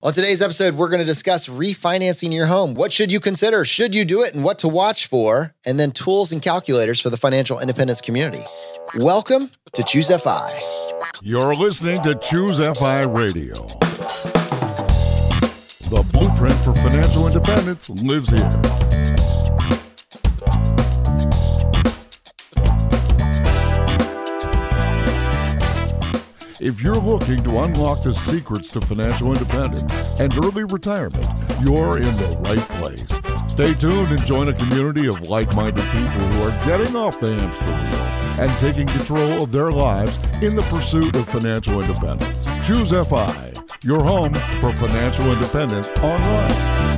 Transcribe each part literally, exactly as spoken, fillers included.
On today's episode, we're going to discuss refinancing your home. What should you consider? Should you do it? And what to watch for? And then tools and calculators for the financial independence community. Welcome to Choose F I. You're listening to Choose F I Radio. The blueprint for financial independence lives here. If you're looking to unlock the secrets to financial independence and early retirement, you're in the right place. Stay tuned and join a community of like-minded people who are getting off the hamster wheel and taking control of their lives in the pursuit of financial independence. Choose F I, your home for financial independence online.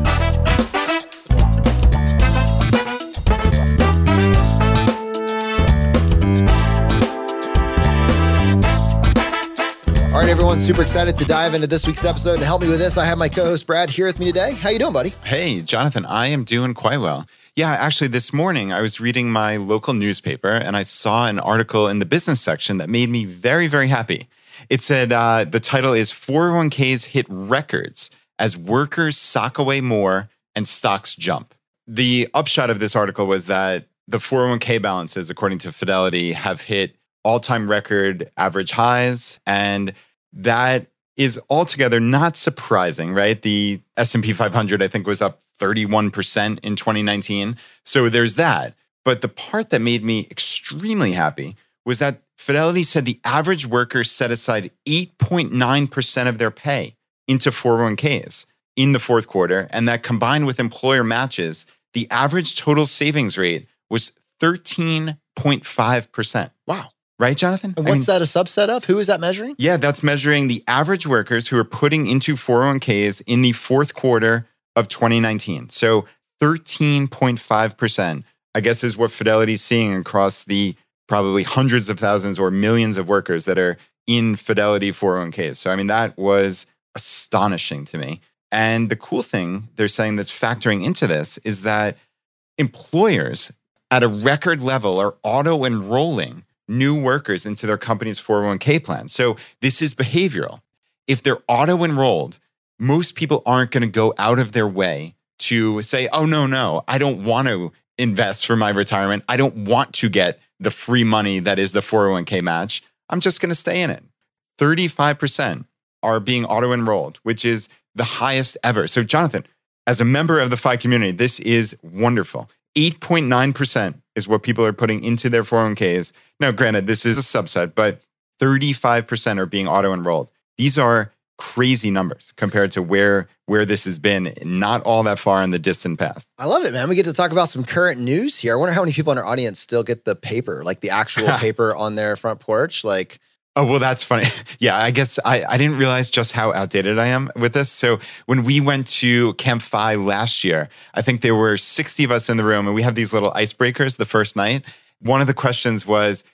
All right, everyone, super excited to dive into this week's episode. And help me with this, I have my co-host Brad here with me today. How you doing, buddy? Hey, Jonathan, I am doing quite well. Yeah, actually, this morning I was reading my local newspaper and I saw an article in the business section that made me very, very happy. It said, uh, the title is four oh one k's hit records as workers sock away more and stocks jump. The upshot of this article was that the four oh one k balances, according to Fidelity, have hit all-time record average highs. And that is altogether not surprising, right? The S and P five hundred, I think, was up thirty-one percent in twenty nineteen. So there's that. But the part that made me extremely happy was that Fidelity said the average worker set aside eight point nine percent of their pay into four oh one k's in the fourth quarter. And that, combined with employer matches, the average total savings rate was thirteen point five percent. Wow. Right, Jonathan? And what's I mean, that a subset of? Who is that measuring? Yeah, that's measuring the average workers who are putting into four oh one k's in the fourth quarter of twenty nineteen. So thirteen point five percent, I guess, is what Fidelity is seeing across the probably hundreds of thousands or millions of workers that are in Fidelity four oh one k's. So, I mean, that was astonishing to me. And the cool thing they're saying that's factoring into this is that employers at a record level are auto-enrolling new workers into their company's four oh one k plan. So this is behavioral. If they're auto-enrolled, most people aren't going to go out of their way to say, oh, no, no, I don't want to invest for my retirement. I don't want to get the free money that is the four oh one k match. I'm just going to stay in it. thirty-five percent are being auto-enrolled, which is the highest ever. So, Jonathan, as a member of the F I community, this is wonderful. eight point nine percent is what people are putting into their four oh one k's. Now, granted, this is a subset, but thirty-five percent are being auto-enrolled. These are crazy numbers compared to where where this has been not all that far in the distant past. I love it, man. We get to talk about some current news here. I wonder how many people in our audience still get the paper, like the actual paper on their front porch. Like, oh, well, that's funny. Yeah, I guess I, I didn't realize just how outdated I am with this. So when we went to Camp Fi last year, I think there were sixty of us in the room, and we have these little icebreakers the first night. One of the questions was,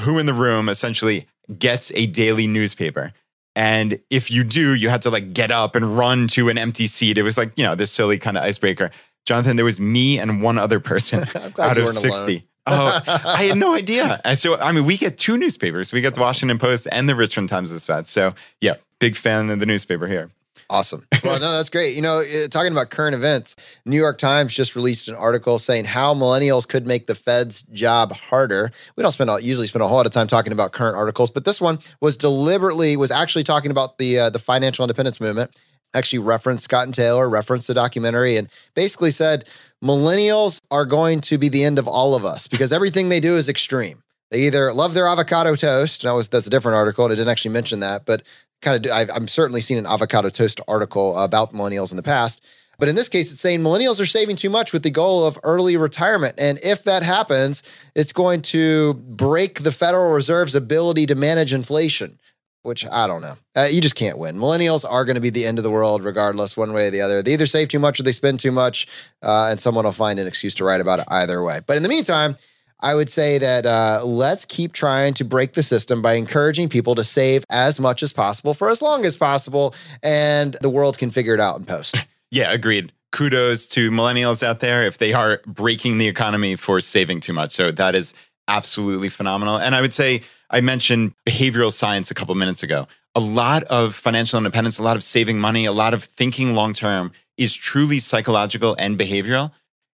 who in the room essentially gets a daily newspaper? And if you do, you had to like get up and run to an empty seat. It was like, you know, this silly kind of icebreaker. Jonathan, there was me and one other person out of sixty. Alone. Oh, I had no idea. And so, I mean, we get two newspapers. We get the Washington Post and the Richmond Times-Dispatch. So, yeah, big fan of the newspaper here. Awesome. Well, no, that's great. You know, talking about current events, New York Times just released an article saying how millennials could make the Fed's job harder. We don't spend all, usually spend a whole lot of time talking about current articles, but this one was deliberately, was actually talking about the uh, the financial independence movement. Actually referenced Scott and Taylor, referenced the documentary, and basically said millennials are going to be the end of all of us because everything they do is extreme. They either love their avocado toast, and that was, that's a different article, and it didn't actually mention that, but kind of, I've, I'm certainly seen an avocado toast article about millennials in the past. But in this case, it's saying millennials are saving too much with the goal of early retirement. And if that happens, it's going to break the Federal Reserve's ability to manage inflation. Which I don't know. Uh, you just can't win. Millennials are going to be the end of the world regardless, one way or the other. They either save too much or they spend too much, uh, and someone will find an excuse to write about it either way. But in the meantime, I would say that uh, let's keep trying to break the system by encouraging people to save as much as possible for as long as possible, and the world can figure it out in post. Yeah, agreed. Kudos to millennials out there if they are breaking the economy for saving too much. So that is absolutely phenomenal. And I would say, I mentioned behavioral science a couple minutes ago. a lot of financial independence, a lot of saving money, a lot of thinking long-term is truly psychological and behavioral.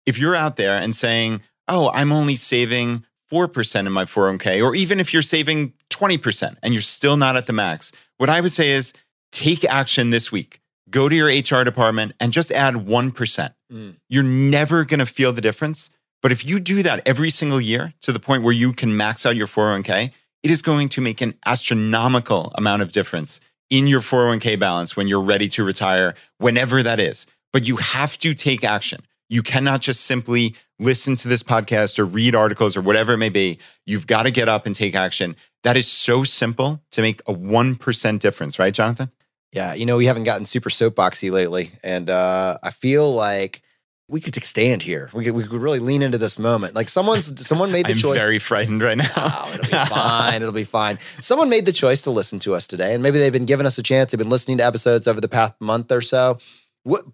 If you're out there and saying, oh, I'm only saving four percent in my four oh one k, or even if you're saving twenty percent and you're still not at the max, what I would say is take action this week. Go to your H R department and just add one percent. Mm. You're never going to feel the difference. But if you do that every single year to the point where you can max out your four oh one k, it is going to make an astronomical amount of difference in your four oh one k balance when you're ready to retire, whenever that is. But you have to take action. You cannot just simply listen to this podcast or read articles or whatever it may be. You've got to get up and take action. That is so simple to make a one percent difference, right, Jonathan? Yeah, you know, we haven't gotten super soapboxy lately. And uh, I feel like we could take a stand here. We could, we could really lean into this moment. Like someone's, someone made the I'm choice. I'm very frightened right now. Oh, it'll be fine. It'll be fine. Someone made the choice to listen to us today. And maybe they've been giving us a chance. They've been listening to episodes over the past month or so.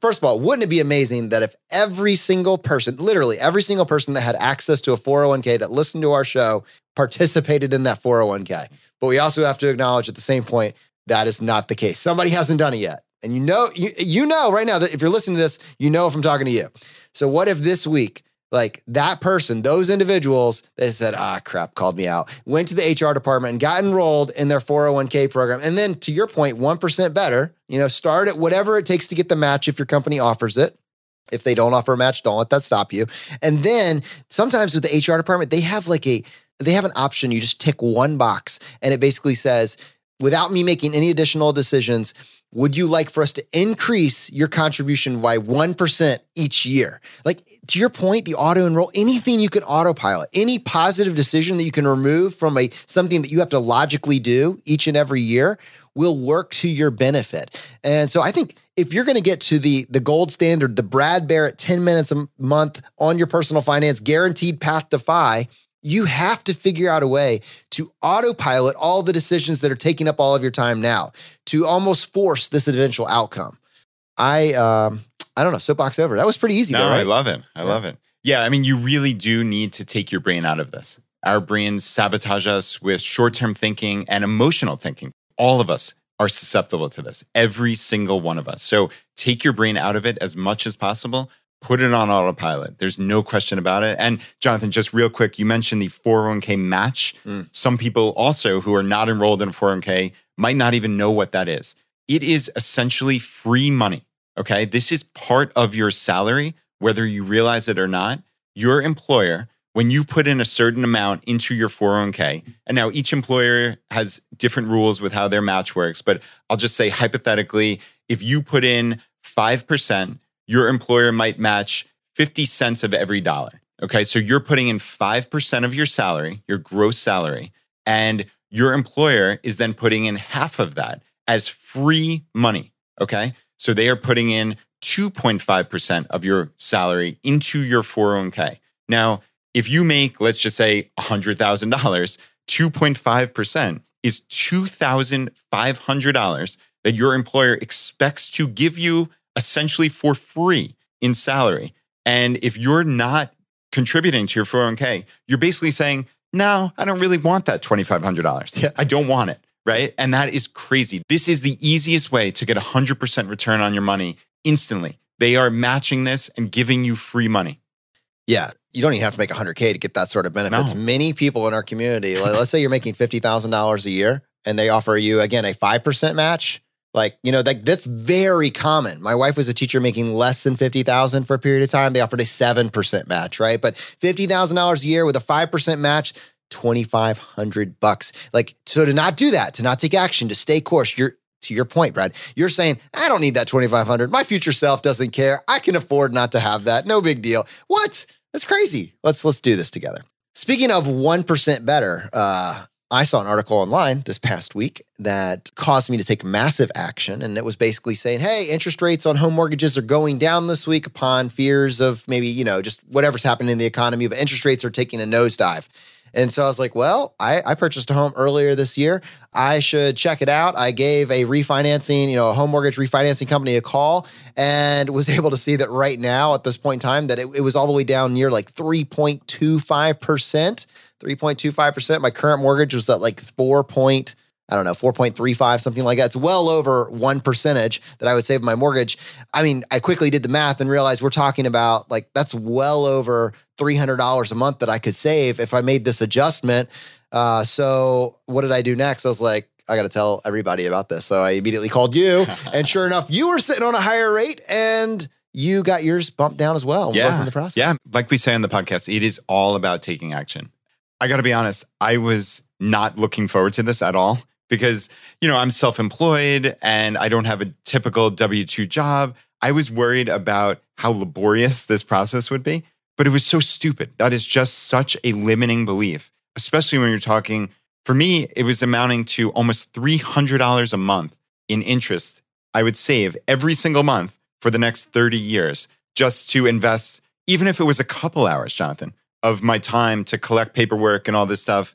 First of all, wouldn't it be amazing that if every single person, literally every single person that had access to a four oh one k that listened to our show participated in that four oh one k? But we also have to acknowledge at the same point, that is not the case. Somebody hasn't done it yet. And you know, you, you know right now that if you're listening to this, you know if I'm talking to you. So what if this week, like that person, those individuals, they said, ah, crap, called me out, went to the H R department and got enrolled in their four oh one k program. And then to your point, one percent better, you know, start at whatever it takes to get the match if your company offers it. If they don't offer a match, don't let that stop you. And then sometimes with the H R department, they have like a, they have an option. You just tick one box and it basically says, without me making any additional decisions, would you like for us to increase your contribution by one percent each year? Like to your point, the auto enroll, anything you can autopilot, any positive decision that you can remove from a something that you have to logically do each and every year will work to your benefit. And so I think if you're going to get to the, the gold standard, the Brad Barrett ten minutes a month on your personal finance guaranteed path to F I, you have to figure out a way to autopilot all the decisions that are taking up all of your time now to almost force this eventual outcome. I um, I don't know, soapbox over. That was pretty easy no, though, right? I love it. I yeah. love it. Yeah, I mean, you really do need to take your brain out of this. Our brains sabotage us with short-term thinking and emotional thinking. All of us are susceptible to this, every single one of us. So take your brain out of it as much as possible. Put it on autopilot. There's no question about it. And Jonathan, just real quick, you mentioned the four oh one k match. Mm. Some people also who are not enrolled in a four oh one k might not even know what that is. It is essentially free money, okay? This is part of your salary, whether you realize it or not. Your employer, when you put in a certain amount into your four oh one k, and now each employer has different rules with how their match works, but I'll just say hypothetically, if you put in five percent, your employer might match fifty cents of every dollar, okay? So you're putting in five percent of your salary, your gross salary, and your employer is then putting in half of that as free money, okay? So they are putting in two point five percent of your salary into your four oh one k. Now, if you make, let's just say one hundred thousand dollars, two point five percent is two thousand five hundred dollars that your employer expects to give you essentially for free in salary. And if you're not contributing to your four oh one k, you're basically saying, no, I don't really want that two thousand five hundred dollars. Yeah. I don't want it, right? And that is crazy. This is the easiest way to get one hundred percent return on your money instantly. They are matching this and giving you free money. Yeah. You don't even have to make one hundred k to get that sort of benefits. No. Many people in our community, like, let's say you're making fifty thousand dollars a year and they offer you, again, a five percent match. Like, you know, that, that's very common. My wife was a teacher making less than fifty thousand dollars for a period of time. They offered a seven percent match, right? But fifty thousand dollars a year with a five percent match, two thousand five hundred bucks. Like, so to not do that, to not take action, to stay course, you're, to your point, Brad, you're saying, I don't need that two thousand five hundred dollars. My future self doesn't care. I can afford not to have that. No big deal. What? That's crazy. Let's, let's do this together. Speaking of one percent better, uh, I saw an article online this past week that caused me to take massive action. And it was basically saying, hey, interest rates on home mortgages are going down this week upon fears of maybe, you know, just whatever's happening in the economy, but interest rates are taking a nosedive. And so I was like, well, I, I purchased a home earlier this year. I should check it out. I gave a refinancing, you know, a home mortgage refinancing company a call and was able to see that right now at this point in time that it, it was all the way down near like three point two five percent. three point two five percent. My current mortgage was at like four point, I don't know, four point three five, something like that. It's well over one percentage that I would save my mortgage. I mean, I quickly did the math and realized we're talking about like, that's well over three hundred dollars a month that I could save if I made this adjustment. Uh, so what did I do next? I was like, I got to tell everybody about this. So I immediately called you and sure enough, you were sitting on a higher rate and you got yours bumped down as well. Yeah. In the process. Yeah. Like we say on the podcast, it is all about taking action. I got to be honest. I was not looking forward to this at all because, you know, I'm self-employed and I don't have a typical W two job. I was worried about how laborious this process would be, but it was so stupid. That is just such a limiting belief, especially when you're talking. For me, it was amounting to almost three hundred dollars a month in interest I would save every single month for the next thirty years just to invest, even if it was a couple hours, Jonathan, of my time to collect paperwork and all this stuff.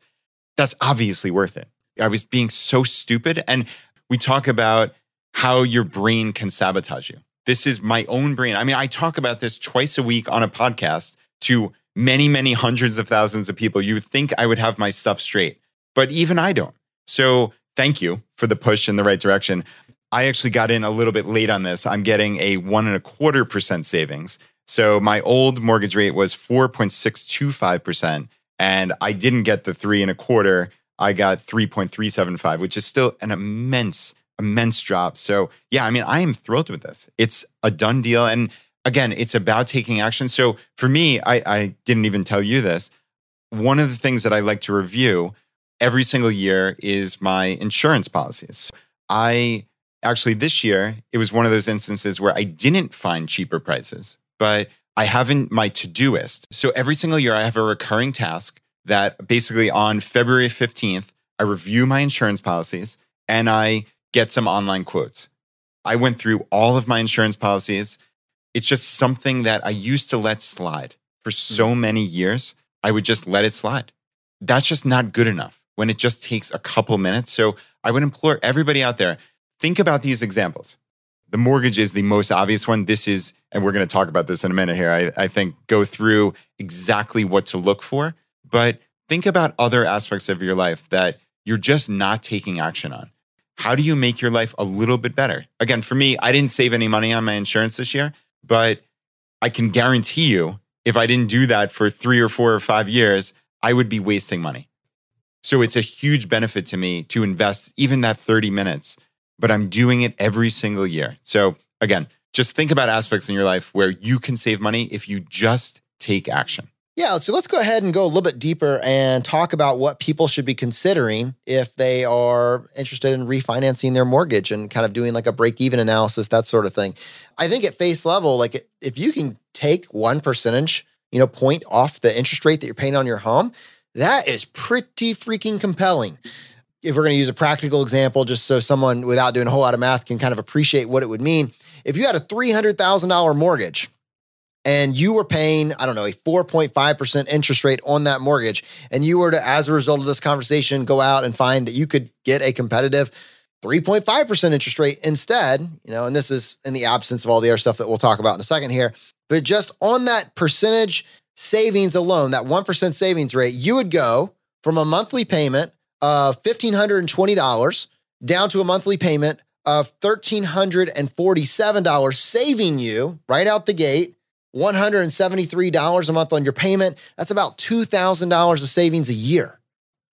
That's obviously worth it. I was being so stupid. And we talk about how your brain can sabotage you. This is my own brain. I mean, I talk about this twice a week on a podcast to many, many hundreds of thousands of people. You would think I would have my stuff straight, but even I don't. So thank you for the push in the right direction. I actually got in a little bit late on this. I'm getting a one and a quarter percent savings. So my old mortgage rate was four point six two five percent. And I didn't get the three and a quarter. I got three point three seven five, which is still an immense, immense drop. So yeah, I mean, I am thrilled with this. It's a done deal. And again, it's about taking action. So for me, I, I didn't even tell you this. One of the things that I like to review every single year is my insurance policies. I actually, this year, it was one of those instances where I didn't find cheaper prices, but I have in my to-doist. So every single year, I have a recurring task that basically on February fifteenth, I review my insurance policies and I get some online quotes. I went through all of my insurance policies. It's just something that I used to let slide for so many years. I would just let it slide. That's just not good enough when it just takes a couple minutes. So I would implore everybody out there, think about these examples. The mortgage is the most obvious one. This is, and we're going to talk about this in a minute here, I, I think, go through exactly what to look for. But think about other aspects of your life that you're just not taking action on. How do you make your life a little bit better? Again, for me, I didn't save any money on my insurance this year, but I can guarantee you if I didn't do that for three or four or five years, I would be wasting money. So it's a huge benefit to me to invest even that thirty minutes, but I'm doing it every single year. So again, just think about aspects in your life where you can save money if you just take action. Yeah, so let's go ahead and go a little bit deeper and talk about what people should be considering if they are interested in refinancing their mortgage and kind of doing like a break-even analysis, that sort of thing. I think at face level, like if you can take one percentage, you know, point off the interest rate that you're paying on your home, that is pretty freaking compelling. If we're going to use a practical example, just so someone without doing a whole lot of math can kind of appreciate what it would mean. If you had a three hundred thousand dollars mortgage and you were paying, I don't know, a four point five percent interest rate on that mortgage, and you were to, as a result of this conversation, go out and find that you could get a competitive three point five percent interest rate instead, you know, and this is in the absence of all the other stuff that we'll talk about in a second here, but just on that percentage savings alone, that one percent savings rate, you would go from a monthly payment of one thousand five hundred twenty dollars down to a monthly payment of one thousand three hundred forty-seven dollars, saving you right out the gate one hundred seventy-three dollars a month on your payment. That's about two thousand dollars of savings a year.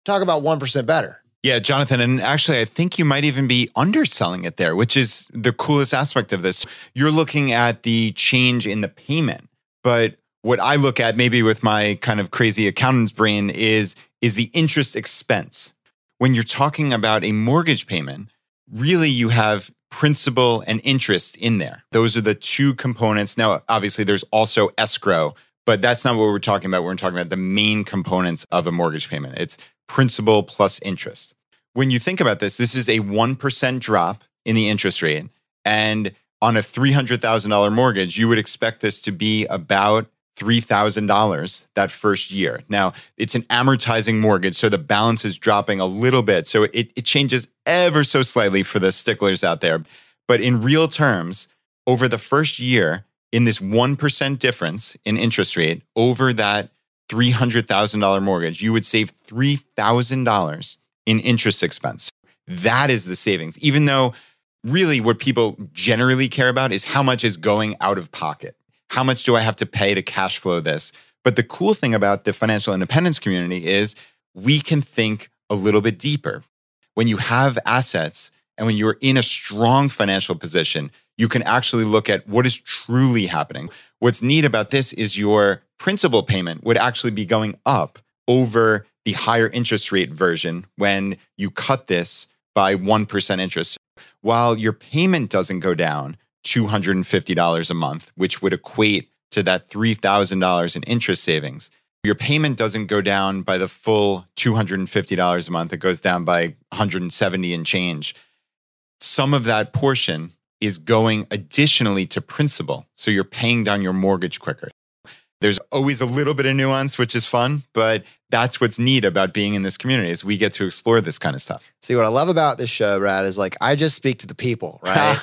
Talk about one percent better. Yeah, Jonathan. And actually, I think you might even be underselling it there, which is the coolest aspect of this. You're looking at the change in the payment. But what I look at maybe with my kind of crazy accountant's brain is, is the interest expense. When you're talking about a mortgage payment, really you have principal and interest in there. Those are the two components. Now, obviously, there's also escrow, but that's not what we're talking about. We're talking about the main components of a mortgage payment. It's principal plus interest. When you think about this, this is a one percent drop in the interest rate. And on a three hundred thousand dollars mortgage, you would expect this to be about three thousand dollars that first year. Now, it's an amortizing mortgage, so the balance is dropping a little bit. So it, it changes ever so slightly for the sticklers out there. But in real terms, over the first year, in this one percent difference in interest rate over that three hundred thousand dollars mortgage, you would save three thousand dollars in interest expense. That is the savings, even though really what people generally care about is how much is going out of pocket. How much do I have to pay to cash flow this? But the cool thing about the financial independence community is we can think a little bit deeper. When you have assets and when you're in a strong financial position, you can actually look at what is truly happening. What's neat about this is your principal payment would actually be going up over the higher interest rate version when you cut this by one percent interest. While your payment doesn't go down two hundred fifty dollars a month, which would equate to that three thousand dollars in interest savings, your payment doesn't go down by the full two hundred fifty dollars a month. It goes down by one hundred seventy dollars and change. Some of that portion is going additionally to principal. So you're paying down your mortgage quicker. There's always a little bit of nuance, which is fun, but that's what's neat about being in this community is we get to explore this kind of stuff. See, what I love about this show, Brad, is like, I just speak to the people, right?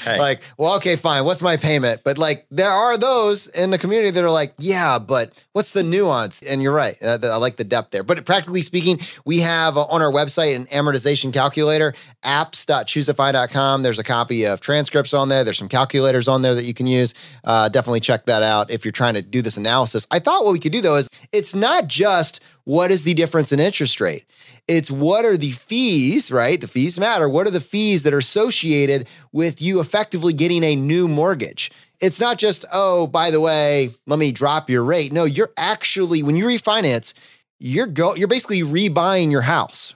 Hey. Like, well, okay, fine. What's my payment? But like, there are those in the community that are like, yeah, but what's the nuance? And you're right. I, I like the depth there. But practically speaking, we have uh, on our website an amortization calculator, apps dot choose F I dot com. There's a copy of transcripts on there. There's some calculators on there that you can use. Uh, definitely check that out if you're trying to do this analysis. I thought what we could do though is it's not just what is the difference in interest rate. It's what are the fees, right? The fees matter. What are the fees that are associated with you effectively getting a new mortgage? It's not just, oh, by the way, let me drop your rate. No, you're actually, when you refinance, you're go you're basically rebuying your house.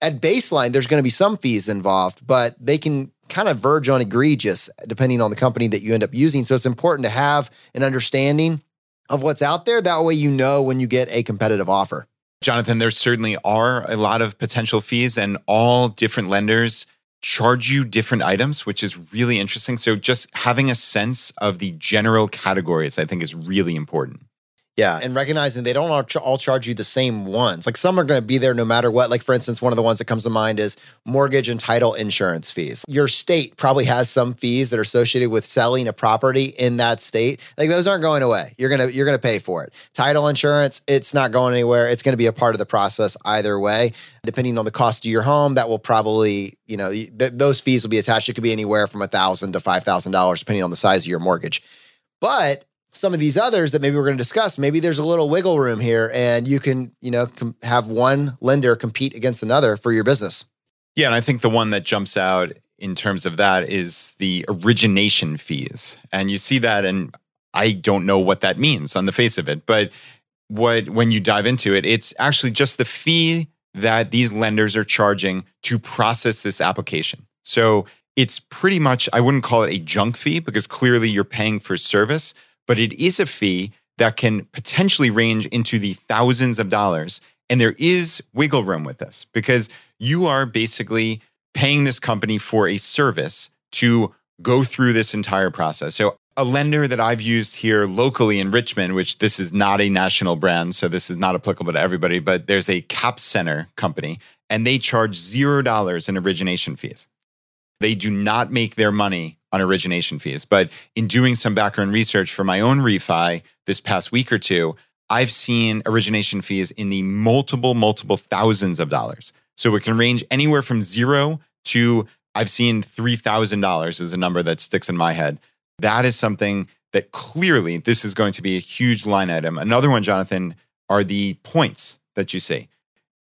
At baseline, there's going to be some fees involved, but they can kind of verge on egregious depending on the company that you end up using. So it's important to have an understanding of what's out there. That way you know when you get a competitive offer. Jonathan, there certainly are a lot of potential fees, and all different lenders charge you different items, which is really interesting. So just having a sense of the general categories, I think, is really important. Yeah, and recognizing they don't all, ch- all charge you the same ones. Like some are going to be there no matter what. Like for instance, one of the ones that comes to mind is mortgage and title insurance fees. Your state probably has some fees that are associated with selling a property in that state. Like those aren't going away. You're gonna you're gonna pay for it. Title insurance, it's not going anywhere. It's going to be a part of the process either way. Depending on the cost of your home, that will probably, you know, th- those fees will be attached. It could be anywhere from a thousand to five thousand dollars, depending on the size of your mortgage. But some of these others that maybe we're going to discuss, maybe there's a little wiggle room here and you can, you know, com- have one lender compete against another for your business. Yeah. And I think the one that jumps out in terms of that is the origination fees. And you see that, and I don't know what that means on the face of it, but what, when you dive into it, it's actually just the fee that these lenders are charging to process this application. So it's pretty much, I wouldn't call it a junk fee because clearly you're paying for service, but it is a fee that can potentially range into the thousands of dollars. And there is wiggle room with this because you are basically paying this company for a service to go through this entire process. So a lender that I've used here locally in Richmond, which this is not a national brand, so this is not applicable to everybody, but there's a Cap Center company and they charge zero dollars in origination fees. They do not make their money on origination fees. But in doing some background research for my own refi this past week or two, I've seen origination fees in the multiple, multiple thousands of dollars. So it can range anywhere from zero to, I've seen three thousand dollars is a number that sticks in my head. That is something that clearly this is going to be a huge line item. Another one, Jonathan, are the points that you see.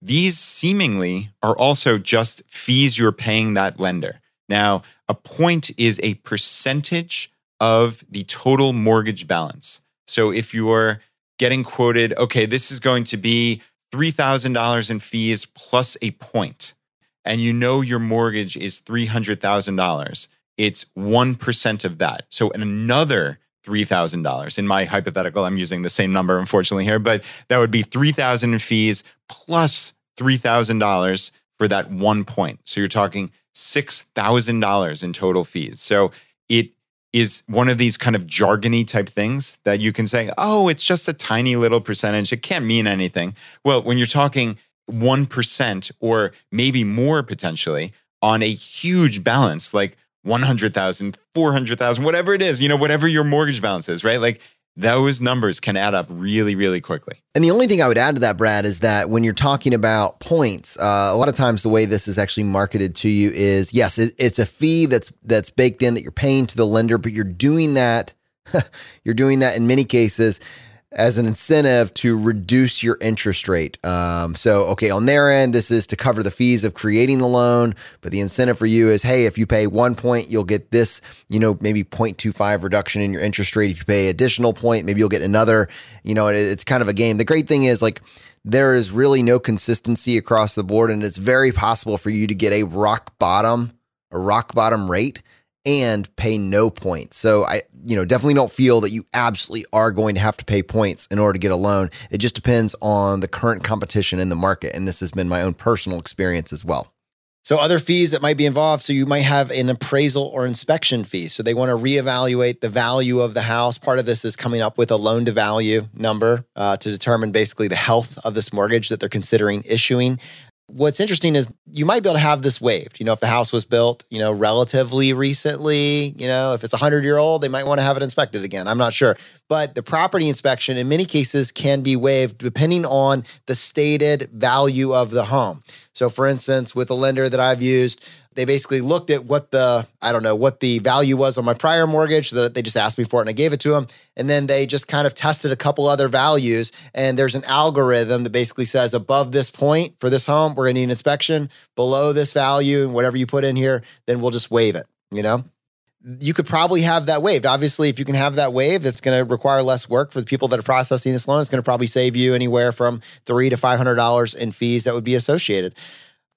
These seemingly are also just fees you're paying that lender. Now, a point is a percentage of the total mortgage balance. So if you're getting quoted, okay, this is going to be three thousand dollars in fees plus a point, and you know your mortgage is three hundred thousand dollars, it's one percent of that. So another three thousand dollars. In my hypothetical, I'm using the same number, unfortunately, here, but that would be three thousand dollars in fees plus three thousand dollars for that one point. So you're talking six thousand dollars in total fees. So it is one of these kind of jargony type things that you can say, oh, it's just a tiny little percentage. It can't mean anything. Well, when you're talking one percent or maybe more potentially on a huge balance, like one hundred thousand, four hundred thousand, whatever it is, you know, whatever your mortgage balance is, right? Like those numbers can add up really, really quickly. And the only thing I would add to that, Brad, is that when you're talking about points, uh, a lot of times the way this is actually marketed to you is, yes, it, it's a fee that's that's baked in that you're paying to the lender, but you're doing that, you're doing that in many cases as an incentive to reduce your interest rate. Um, so, okay, on their end, this is to cover the fees of creating the loan, but the incentive for you is, hey, if you pay one point, you'll get this, you know, maybe zero point two five reduction in your interest rate. If you pay additional point, maybe you'll get another, you know, it, it's kind of a game. The great thing is, like, there is really no consistency across the board, and it's very possible for you to get a rock bottom, a rock bottom rate and pay no points. So I, you know, definitely don't feel that you absolutely are going to have to pay points in order to get a loan. It just depends on the current competition in the market. And this has been my own personal experience as well. So other fees that might be involved. So you might have an appraisal or inspection fee. So they want to reevaluate the value of the house. Part of this is coming up with a loan to value number uh, to determine basically the health of this mortgage that they're considering issuing. What's interesting is you might be able to have this waived. You know, if the house was built, you know, relatively recently, you know, if it's a hundred year old, they might want to have it inspected again. I'm not sure. But the property inspection in many cases can be waived depending on the stated value of the home. So for instance, with a lender that I've used, they basically looked at what the, I don't know, what the value was on my prior mortgage that they just asked me for it and I gave it to them. And then they just kind of tested a couple other values. And there's an algorithm that basically says above this point for this home, we're going to need an inspection. Below this value and whatever you put in here, then we'll just waive it, you know? You could probably have that waived. Obviously, if you can have that waived, that's going to require less work for the people that are processing this loan. It's going to probably save you anywhere from three hundred to five hundred dollars in fees that would be associated.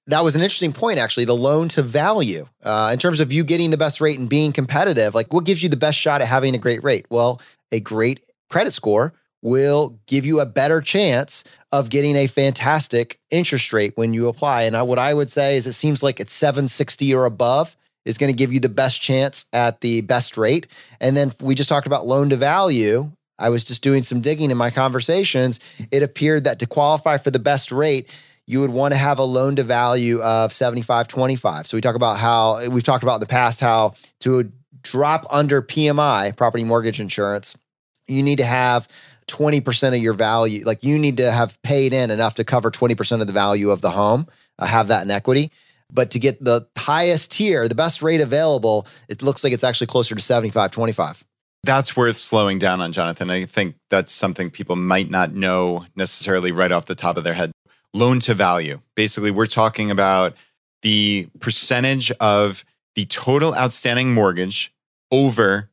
That was an interesting point, actually, the loan to value. Uh, in terms of you getting the best rate and being competitive, like what gives you the best shot at having a great rate? Well, a great credit score will give you a better chance of getting a fantastic interest rate when you apply. And I, what I would say is it seems like it's seven sixty or above is going to give you the best chance at the best rate. And then we just talked about loan to value. I was just doing some digging in my conversations. It appeared that to qualify for the best rate, you would want to have a loan to value of seventy-five twenty-five. So we talk about how, we've talked about in the past, how to drop under P M I, property mortgage insurance, you need to have twenty percent of your value. Like you need to have paid in enough to cover twenty percent of the value of the home, uh, have that in equity. But to get the highest tier, the best rate available, it looks like it's actually closer to seventy-five twenty-five. That's worth slowing down on, Jonathan. I think that's something people might not know necessarily right off the top of their head. Loan to value. Basically, we're talking about the percentage of the total outstanding mortgage over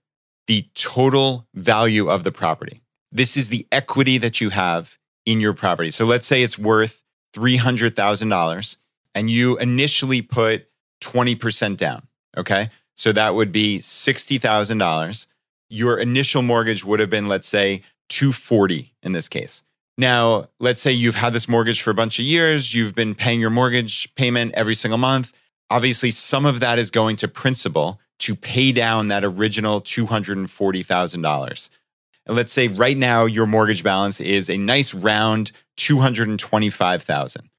the total value of the property. This is the equity that you have in your property. So let's say it's worth three hundred thousand dollars and you initially put twenty percent down, okay? So that would be sixty thousand dollars. Your initial mortgage would have been, let's say, two forty in this case. Now, let's say you've had this mortgage for a bunch of years. You've been paying your mortgage payment every single month. Obviously, some of that is going to principal to pay down that original two hundred forty thousand dollars. And let's say right now your mortgage balance is a nice round two hundred twenty-five thousand dollars.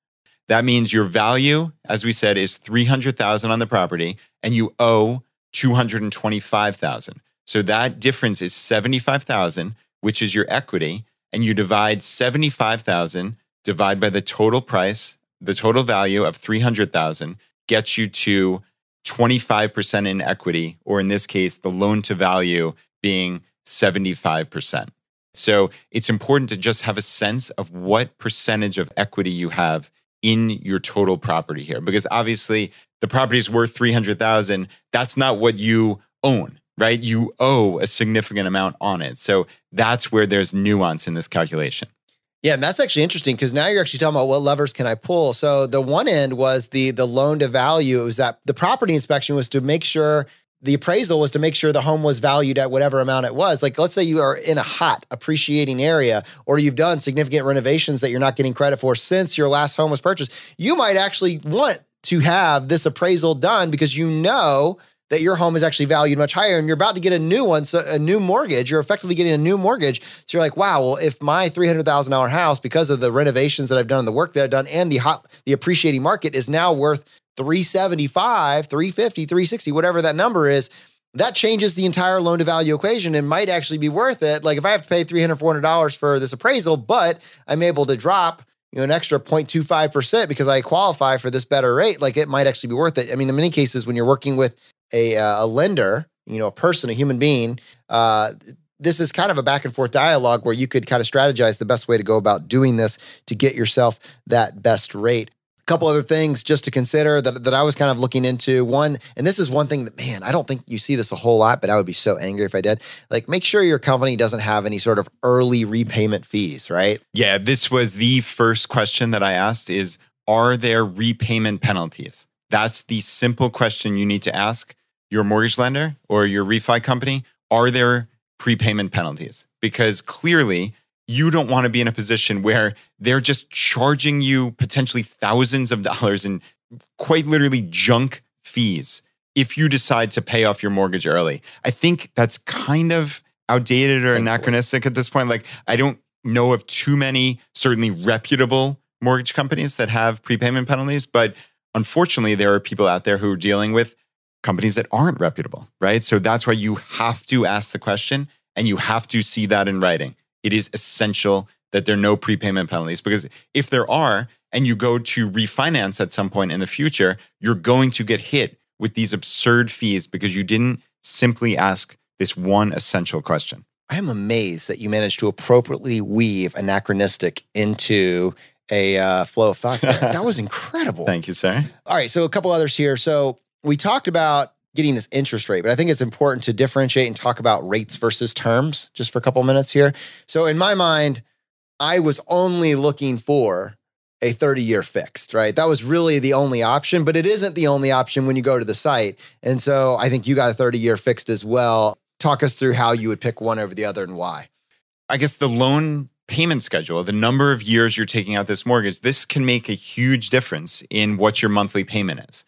That means your value, as we said, is three hundred thousand dollars on the property and you owe two hundred twenty-five thousand dollars. So that difference is seventy-five thousand dollars, which is your equity. And you divide seventy-five thousand dollars, divide by the total price, the total value of three hundred thousand dollars gets you to twenty-five percent in equity, or in this case, the loan to value being seventy-five percent. So it's important to just have a sense of what percentage of equity you have in your total property here, because obviously the property is worth three hundred thousand dollars. That's not what you own, right? You owe a significant amount on it. So that's where there's nuance in this calculation. Yeah, and that's actually interesting because now you're actually talking about what levers can I pull. So the one end was the the loan to value. It was that the property inspection was to make sure, the appraisal was to make sure the home was valued at whatever amount it was. Like let's say you are in a hot appreciating area or you've done significant renovations that you're not getting credit for since your last home was purchased. You might actually want to have this appraisal done because you know that your home is actually valued much higher and you're about to get a new one, so a new mortgage, you're effectively getting a new mortgage. So you're like, wow, well, if my three hundred thousand dollars house, because of the renovations that I've done and the work that I've done and the hot, the appreciating market is now worth three seventy-five, three fifty, three sixty, whatever that number is, that changes the entire loan to value equation and might actually be worth it. Like if I have to pay three hundred dollars, four hundred dollars for this appraisal, but I'm able to drop, you know, an extra zero point two five percent because I qualify for this better rate, like it might actually be worth it. I mean, in many cases, when you're working with a, uh, a lender, you know, a person, a human being, uh, this is kind of a back and forth dialogue where you could kind of strategize the best way to go about doing this to get yourself that best rate. Couple other things just to consider that, that I was kind of looking into. One, and this is one thing that, man, I don't think you see this a whole lot, but I would be so angry if I did. Like, make sure your company doesn't have any sort of early repayment fees, right? Yeah, this was the first question that I asked is, are there repayment penalties? That's the simple question you need to ask your mortgage lender or your refi company. Are there prepayment penalties? Because clearly, you don't want to be in a position where they're just charging you potentially thousands of dollars in quite literally junk fees if you decide to pay off your mortgage early. I think that's kind of outdated or anachronistic at this point. Like, I don't know of too many certainly reputable mortgage companies that have prepayment penalties, but unfortunately, there are people out there who are dealing with companies that aren't reputable, right? So that's why you have to ask the question and you have to see that in writing. It is essential that there are no prepayment penalties, because if there are, and you go to refinance at some point in the future, you're going to get hit with these absurd fees because you didn't simply ask this one essential question. I am amazed that you managed to appropriately weave anachronistic into a uh, flow of thought. That was incredible. Thank you, sir. All right, so a couple others here. So we talked about getting this interest rate, but I think it's important to differentiate and talk about rates versus terms just for a couple minutes here. So in my mind, I was only looking for a thirty-year fixed, right? That was really the only option, but it isn't the only option when you go to the site. And so I think you got a thirty-year fixed as well. Talk us through how you would pick one over the other and why. I guess the loan payment schedule, the number of years you're taking out this mortgage, this can make a huge difference in what your monthly payment is.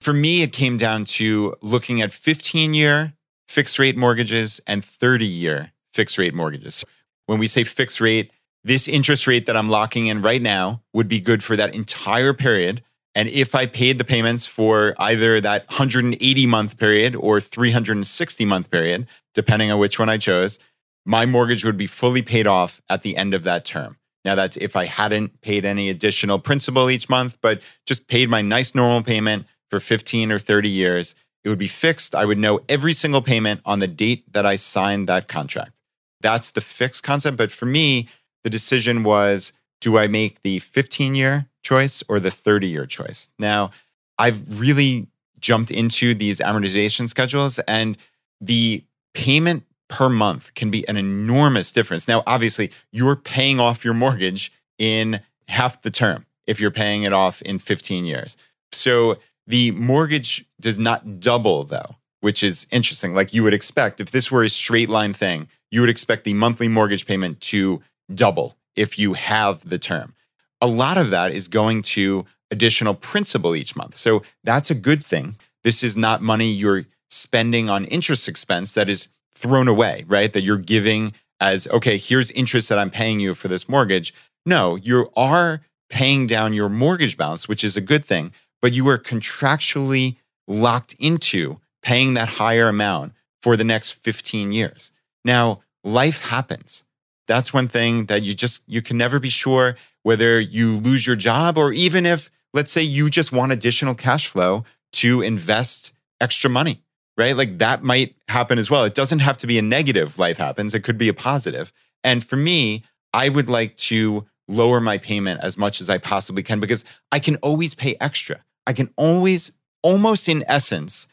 For me, it came down to looking at fifteen-year fixed rate mortgages and thirty-year fixed rate mortgages. When we say fixed rate, this interest rate that I'm locking in right now would be good for that entire period. And if I paid the payments for either that one hundred eighty month period or three hundred sixty month period, depending on which one I chose, my mortgage would be fully paid off at the end of that term. Now, that's if I hadn't paid any additional principal each month, but just paid my nice normal payment for fifteen or thirty years, it would be fixed. I would know every single payment on the date that I signed that contract. That's the fixed concept. But for me, the decision was, do I make the fifteen-year choice or the thirty-year choice? Now, I've really jumped into these amortization schedules, and the payment per month can be an enormous difference. Now, obviously, you're paying off your mortgage in half the term if you're paying it off in fifteen years. So the mortgage does not double, though, which is interesting. Like you would expect, if this were a straight line thing, you would expect the monthly mortgage payment to double if you have the term. A lot of that is going to additional principal each month. So that's a good thing. This is not money you're spending on interest expense that is thrown away, right? That you're giving as, okay, here's interest that I'm paying you for this mortgage. No, you are paying down your mortgage balance, which is a good thing, but you are contractually locked into paying that higher amount for the next fifteen years. Now, life happens. That's one thing that you just, you can never be sure whether you lose your job, or even if, let's say, you just want additional cash flow to invest extra money, right? Like that might happen as well. It doesn't have to be a negative life happens. It could be a positive. And for me, I would like to lower my payment as much as I possibly can, because I can always pay extra. I can always, almost in essence,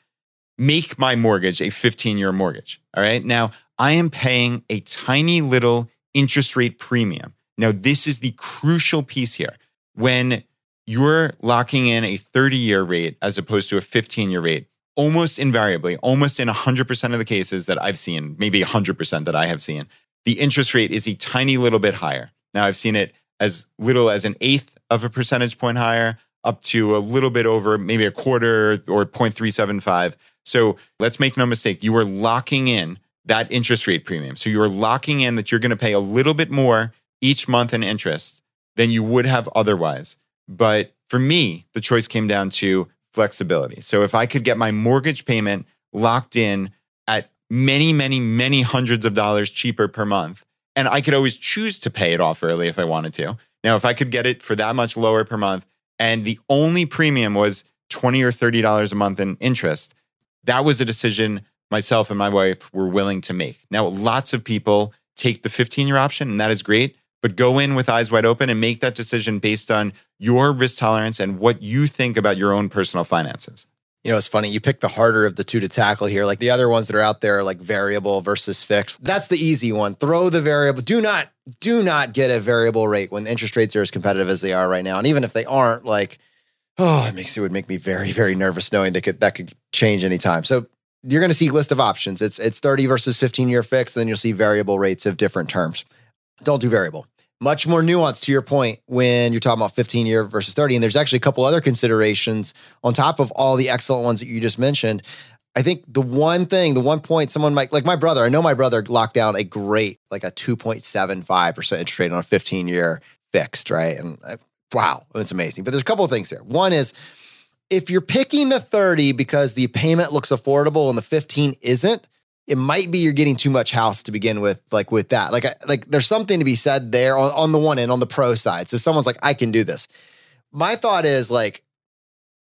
make my mortgage a fifteen-year mortgage, all right? Now, I am paying a tiny little interest rate premium. Now, this is the crucial piece here. When you're locking in a thirty-year rate as opposed to a fifteen-year rate, almost invariably, almost in one hundred percent of the cases that I've seen, maybe one hundred percent that I have seen, the interest rate is a tiny little bit higher. Now, I've seen it as little as an eighth of a percentage point higher, up to a little bit over maybe a quarter or zero point three seven five. So let's make no mistake, you are locking in that interest rate premium. So you are locking in that you're going to pay a little bit more each month in interest than you would have otherwise. But for me, the choice came down to flexibility. So if I could get my mortgage payment locked in many, many, many hundreds of dollars cheaper per month. And I could always choose to pay it off early if I wanted to. Now, if I could get it for that much lower per month, and the only premium was twenty or thirty dollars a month in interest, that was a decision myself and my wife were willing to make. Now, lots of people take the fifteen-year option, and that is great, but go in with eyes wide open and make that decision based on your risk tolerance and what you think about your own personal finances. You know, it's funny. You pick the harder of the two to tackle here. Like the other ones that are out there, are like variable versus fixed. That's the easy one. Throw the variable. Do not, do not get a variable rate when interest rates are as competitive as they are right now. And even if they aren't, like, oh, it makes it would make me very, very nervous knowing that could that could change anytime. So you're going to see list of options. It's it's thirty versus fifteen year fixed. Then you'll see variable rates of different terms. Don't do variable. Much more nuanced to your point when you're talking about fifteen year versus thirty. And there's actually a couple other considerations on top of all the excellent ones that you just mentioned. I think the one thing, the one point someone might, like my brother, I know my brother locked down a great, like a two point seven five percent interest rate on a fifteen year fixed, right? And I, wow, that's amazing. But there's a couple of things there. One is if you're picking the thirty because the payment looks affordable and the fifteen isn't, it might be you're getting too much house to begin with, like with that. Like, like there's something to be said there on, on the one end, on the pro side. So someone's like, I can do this. My thought is like,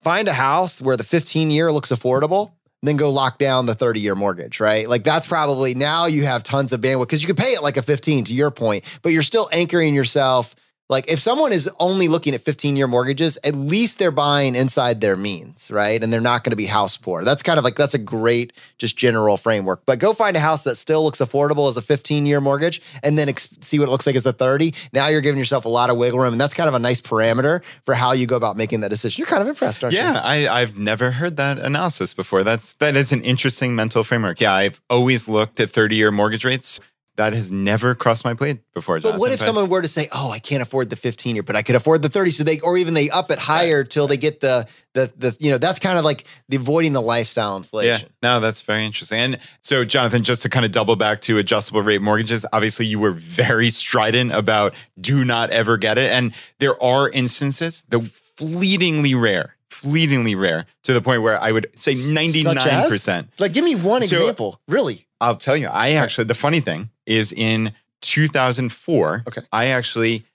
find a house where the fifteen year looks affordable, then go lock down the thirty year mortgage, right? Like that's probably, now you have tons of bandwidth because you can pay it like a fifteen to your point, but you're still anchoring yourself. Like if someone is only looking at fifteen year mortgages, at least they're buying inside their means, right? And they're not going to be house poor. That's kind of like, that's a great just general framework, but go find a house that still looks affordable as a fifteen year mortgage and then ex- see what it looks like as a thirty. Now you're giving yourself a lot of wiggle room. And that's kind of a nice parameter for how you go about making that decision. You're kind of impressed, aren't yeah, you? Yeah, I, I've never heard that analysis before. That's, that is an interesting mental framework. Yeah, I've always looked at thirty year mortgage rates. That has never crossed my plate before, Justin. But what if but, someone were to say, "Oh, I can't afford the fifteen year, but I could afford the thirty." So they, or even they up it higher right, till right. they get the the the. You know, that's kind of like the avoiding the lifestyle inflation. Yeah, no, that's very interesting. And so, Jonathan, just to kind of double back to adjustable rate mortgages, obviously you were very strident about do not ever get it, and there are instances, the fleetingly rare, fleetingly rare, to the point where I would say ninety nine percent. Like, give me one so, example, really. I'll tell you. I actually, the funny thing is in two thousand four, okay. I actually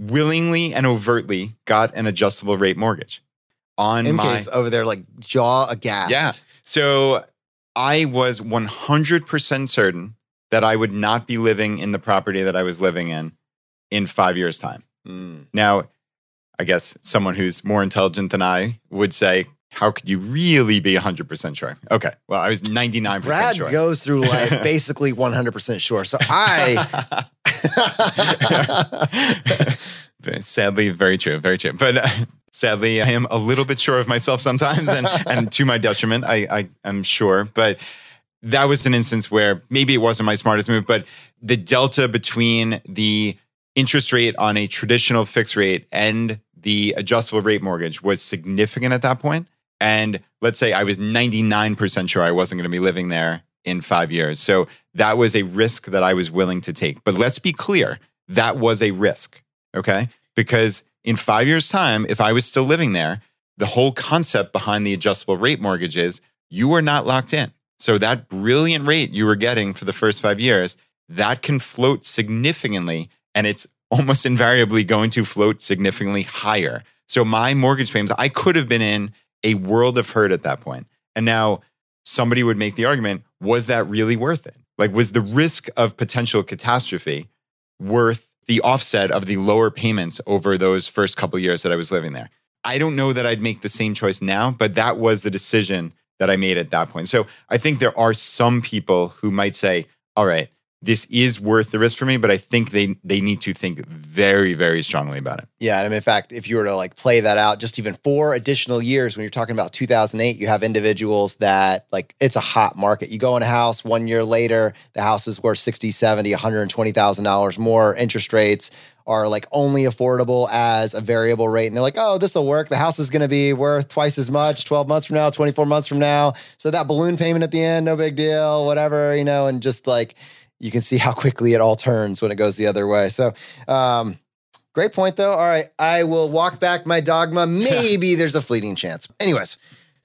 willingly and overtly got an adjustable rate mortgage on in my- case over there, like jaw aghast. Yeah. So I was one hundred percent certain that I would not be living in the property that I was living in in five years' time. Mm. Now, I guess someone who's more intelligent than I would say, how could you really be one hundred percent sure? Okay. Well, I was ninety-nine percent Brad sure. Brad goes through life basically one hundred percent sure. So I... sadly, very true. Very true. But uh, sadly, I am a little bit sure of myself sometimes and, and to my detriment, I, I am sure. But that was an instance where maybe it wasn't my smartest move, but the delta between the interest rate on a traditional fixed rate and the adjustable rate mortgage was significant at that point. And let's say I was ninety-nine percent sure I wasn't going to be living there in five years. So that was a risk that I was willing to take. But let's be clear, that was a risk, okay? Because in five years' time, if I was still living there, the whole concept behind the adjustable rate mortgage is you were not locked in. So that brilliant rate you were getting for the first five years, that can float significantly, and it's almost invariably going to float significantly higher. So my mortgage payments, I could have been in a world of hurt at that point. And now somebody would make the argument, was that really worth it? Like, was the risk of potential catastrophe worth the offset of the lower payments over those first couple of years that I was living there? I don't know that I'd make the same choice now, but that was the decision that I made at that point. So I think there are some people who might say, all right, this is worth the risk for me, but I think they they need to think very, very strongly about it. Yeah, I mean, in fact, if you were to like play that out, just even four additional years, when you're talking about two thousand eight, you have individuals that like, it's a hot market. You go in a house, one year later, the house is worth sixty, seventy, one hundred twenty thousand dollars more. Interest rates are like only affordable as a variable rate. And they're like, oh, this will work. The house is going to be worth twice as much twelve months from now, twenty-four months from now. So that balloon payment at the end, no big deal, whatever, you know, and just like, you can see how quickly it all turns when it goes the other way. So um, great point, though. All right. I will walk back my dogma. Maybe there's a fleeting chance. Anyways,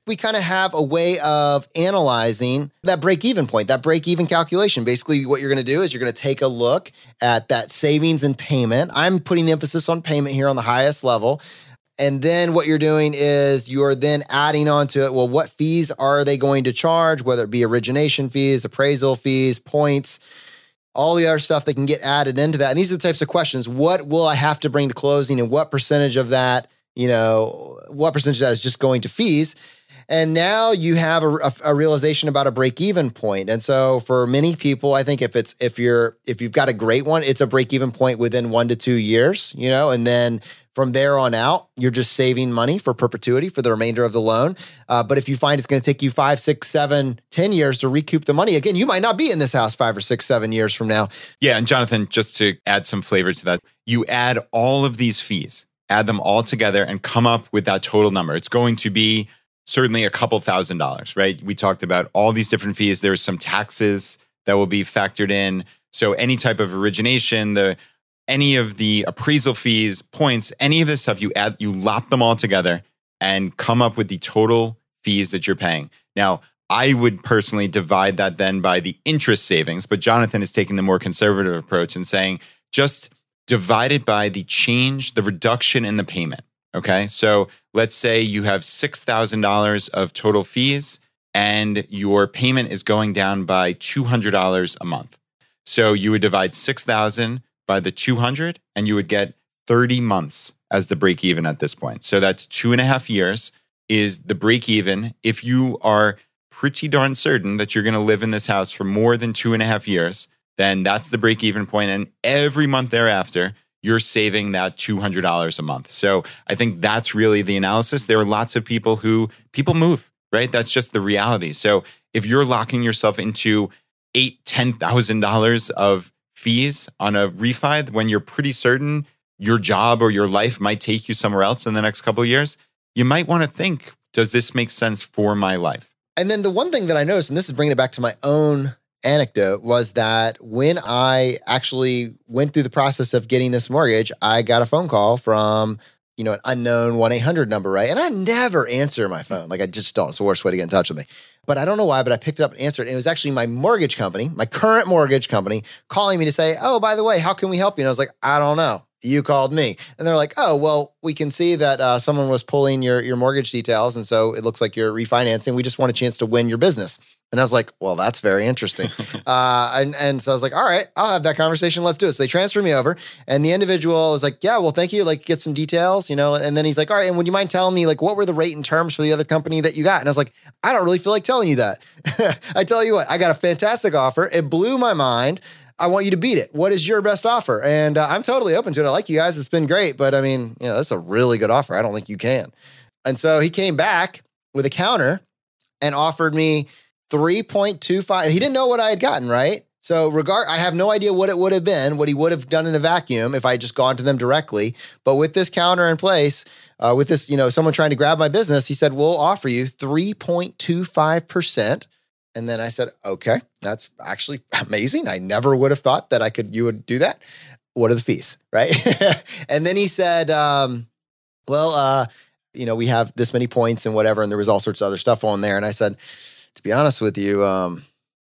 we kind of have a way of analyzing that break-even point, that break-even calculation. Basically, what you're going to do is you're going to take a look at that savings and payment. I'm putting the emphasis on payment here on the highest level. And then what you're doing is you're then adding on to it, well, what fees are they going to charge, whether it be origination fees, appraisal fees, points, all the other stuff that can get added into that. And these are the types of questions. What will I have to bring to closing, and what percentage of that, you know, what percentage of that is just going to fees? And now you have a, a, a realization about a break-even point. And so for many people, I think if it's if you're if you've got a great one, it's a break-even point within one to two years, you know, and then from there on out, you're just saving money for perpetuity for the remainder of the loan. Uh, but if you find it's going to take you five, six, seven, ten years to recoup the money, again, you might not be in this house five or six, seven years from now. Yeah, and Jonathan, just to add some flavor to that, you add all of these fees, add them all together and come up with that total number. It's going to be certainly a couple thousand dollars, right? We talked about all these different fees. There's some taxes that will be factored in. So any type of origination, the any of the appraisal fees, points, any of this stuff, you add, you lop them all together and come up with the total fees that you're paying. Now, I would personally divide that then by the interest savings, but Jonathan is taking the more conservative approach and saying, just divide it by the change, the reduction in the payment, okay? So let's say you have six thousand dollars of total fees and your payment is going down by two hundred dollars a month. So you would divide six thousand by the two hundred, and you would get thirty months as the break even at this point. So that's two and a half years is the break even. If you are pretty darn certain that you're going to live in this house for more than two and a half years, then that's the break even point. And every month thereafter, you're saving that two hundred dollars a month. So I think that's really the analysis. There are lots of people who, people move, right? That's just the reality. So if you're locking yourself into eight, ten thousand dollars of fees on a refi when you're pretty certain your job or your life might take you somewhere else in the next couple of years, you might want to think, does this make sense for my life? And then the one thing that I noticed, and this is bringing it back to my own anecdote, was that when I actually went through the process of getting this mortgage, I got a phone call from, you know, an unknown one eight hundred number, right? And I never answer my phone. Like, I just don't. It's the worst way to get in touch with me. But I don't know why, but I picked it up and answered. And it was actually my mortgage company, my current mortgage company, calling me to say, oh, by the way, how can we help you? And I was like, I don't know. You called me. And they're like, oh, well, we can see that uh, someone was pulling your, your mortgage details. And so it looks like you're refinancing. We just want a chance to win your business. And I was like, well, that's very interesting. uh, and, and so I was like, all right, I'll have that conversation. Let's do it. So they transferred me over. And the individual was like, yeah, well, thank you. Like, get some details, you know? And then he's like, all right, and would you mind telling me, like, what were the rate and terms for the other company that you got? And I was like, I don't really feel like telling you that. I tell you what, I got a fantastic offer. It blew my mind. I want you to beat it. What is your best offer? And uh, I'm totally open to it. I like you guys. It's been great. But I mean, you know, that's a really good offer. I don't think you can. And so he came back with a counter and offered me three point two five. He didn't know what I had gotten, right? So regard, I have no idea what it would have been, what he would have done in a vacuum if I had just gone to them directly. But with this counter in place, uh, with this, you know, someone trying to grab my business, he said, we'll offer you three point two five percent. And then I said, okay, that's actually amazing. I never would have thought that I could, you would do that. What are the fees, right? And then he said, um, well, uh, you know, we have this many points and whatever. And there was all sorts of other stuff on there. And I said, to be honest with you, um,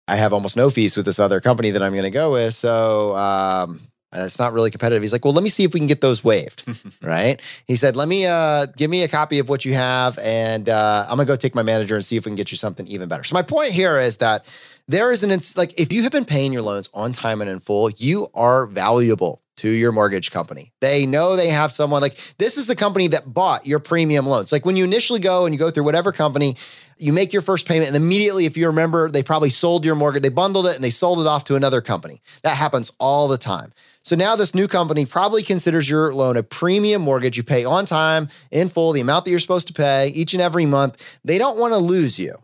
I have almost no fees with this other company that I'm going to go with. So um, it's not really competitive. He's like, well, let me see if we can get those waived, right? He said, let me, uh, give me a copy of what you have. And uh, I'm going to go take my manager and see if we can get you something even better. So my point here is that there is an, like, if you have been paying your loans on time and in full, you are valuable to your mortgage company. They know they have someone, like, this is the company that bought your premium loans. Like, when you initially go and you go through whatever company, you make your first payment, and immediately, if you remember, they probably sold your mortgage, they bundled it and they sold it off to another company. That happens all the time. So now this new company probably considers your loan a premium mortgage. You pay on time, in full, the amount that you're supposed to pay each and every month. They don't want to lose you.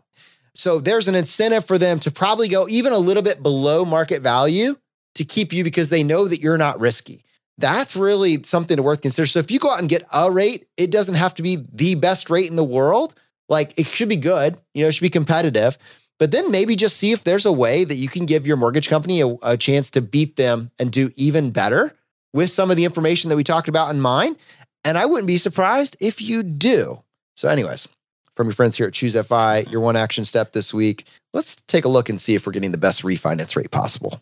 So there's an incentive for them to probably go even a little bit below market value to keep you, because they know that you're not risky. That's really something to worth considering. So if you go out and get a rate, it doesn't have to be the best rate in the world. Like, it should be good, you know, it should be competitive, but then maybe just see if there's a way that you can give your mortgage company a, a chance to beat them and do even better with some of the information that we talked about in mind. And I wouldn't be surprised if you do. So anyways, from your friends here at Choose F I, your one action step this week. Let's take a look and see if we're getting the best refinance rate possible.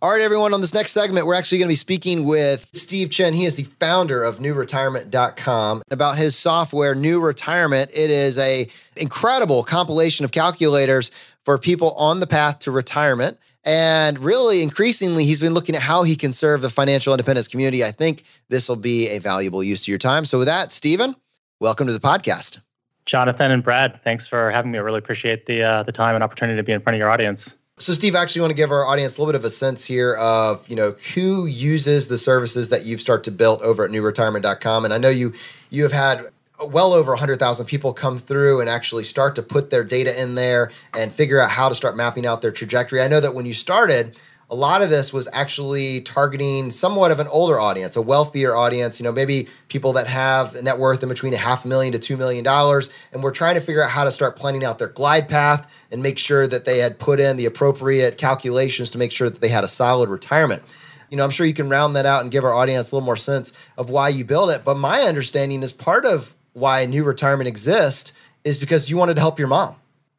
All right, everyone, on this next segment, we're actually going to be speaking with Steve Chen. He is the founder of new retirement dot com. About his software, New Retirement. It is an incredible compilation of calculators for people on the path to retirement. And really, increasingly, he's been looking at how he can serve the financial independence community. I think this will be a valuable use of your time. So with that, Stephen, welcome to the podcast. Jonathan and Brad, thanks for having me. I really appreciate the uh, the time and opportunity to be in front of your audience. So, Steve, I actually want to give our audience a little bit of a sense here of, you know, who uses the services that you've started to build over at new retirement dot com. And I know you you have had well over one hundred thousand people come through and actually start to put their data in there and figure out how to start mapping out their trajectory. I know that when you started, a lot of this was actually targeting somewhat of an older audience, a wealthier audience, you know, maybe people that have a net worth in between a half million to two million dollars. And we're trying to figure out how to start planning out their glide path and make sure that they had put in the appropriate calculations to make sure that they had a solid retirement. You know, I'm sure you can round that out and give our audience a little more sense of why you build it. But my understanding is part of why New Retirement exists is because you wanted to help your mom.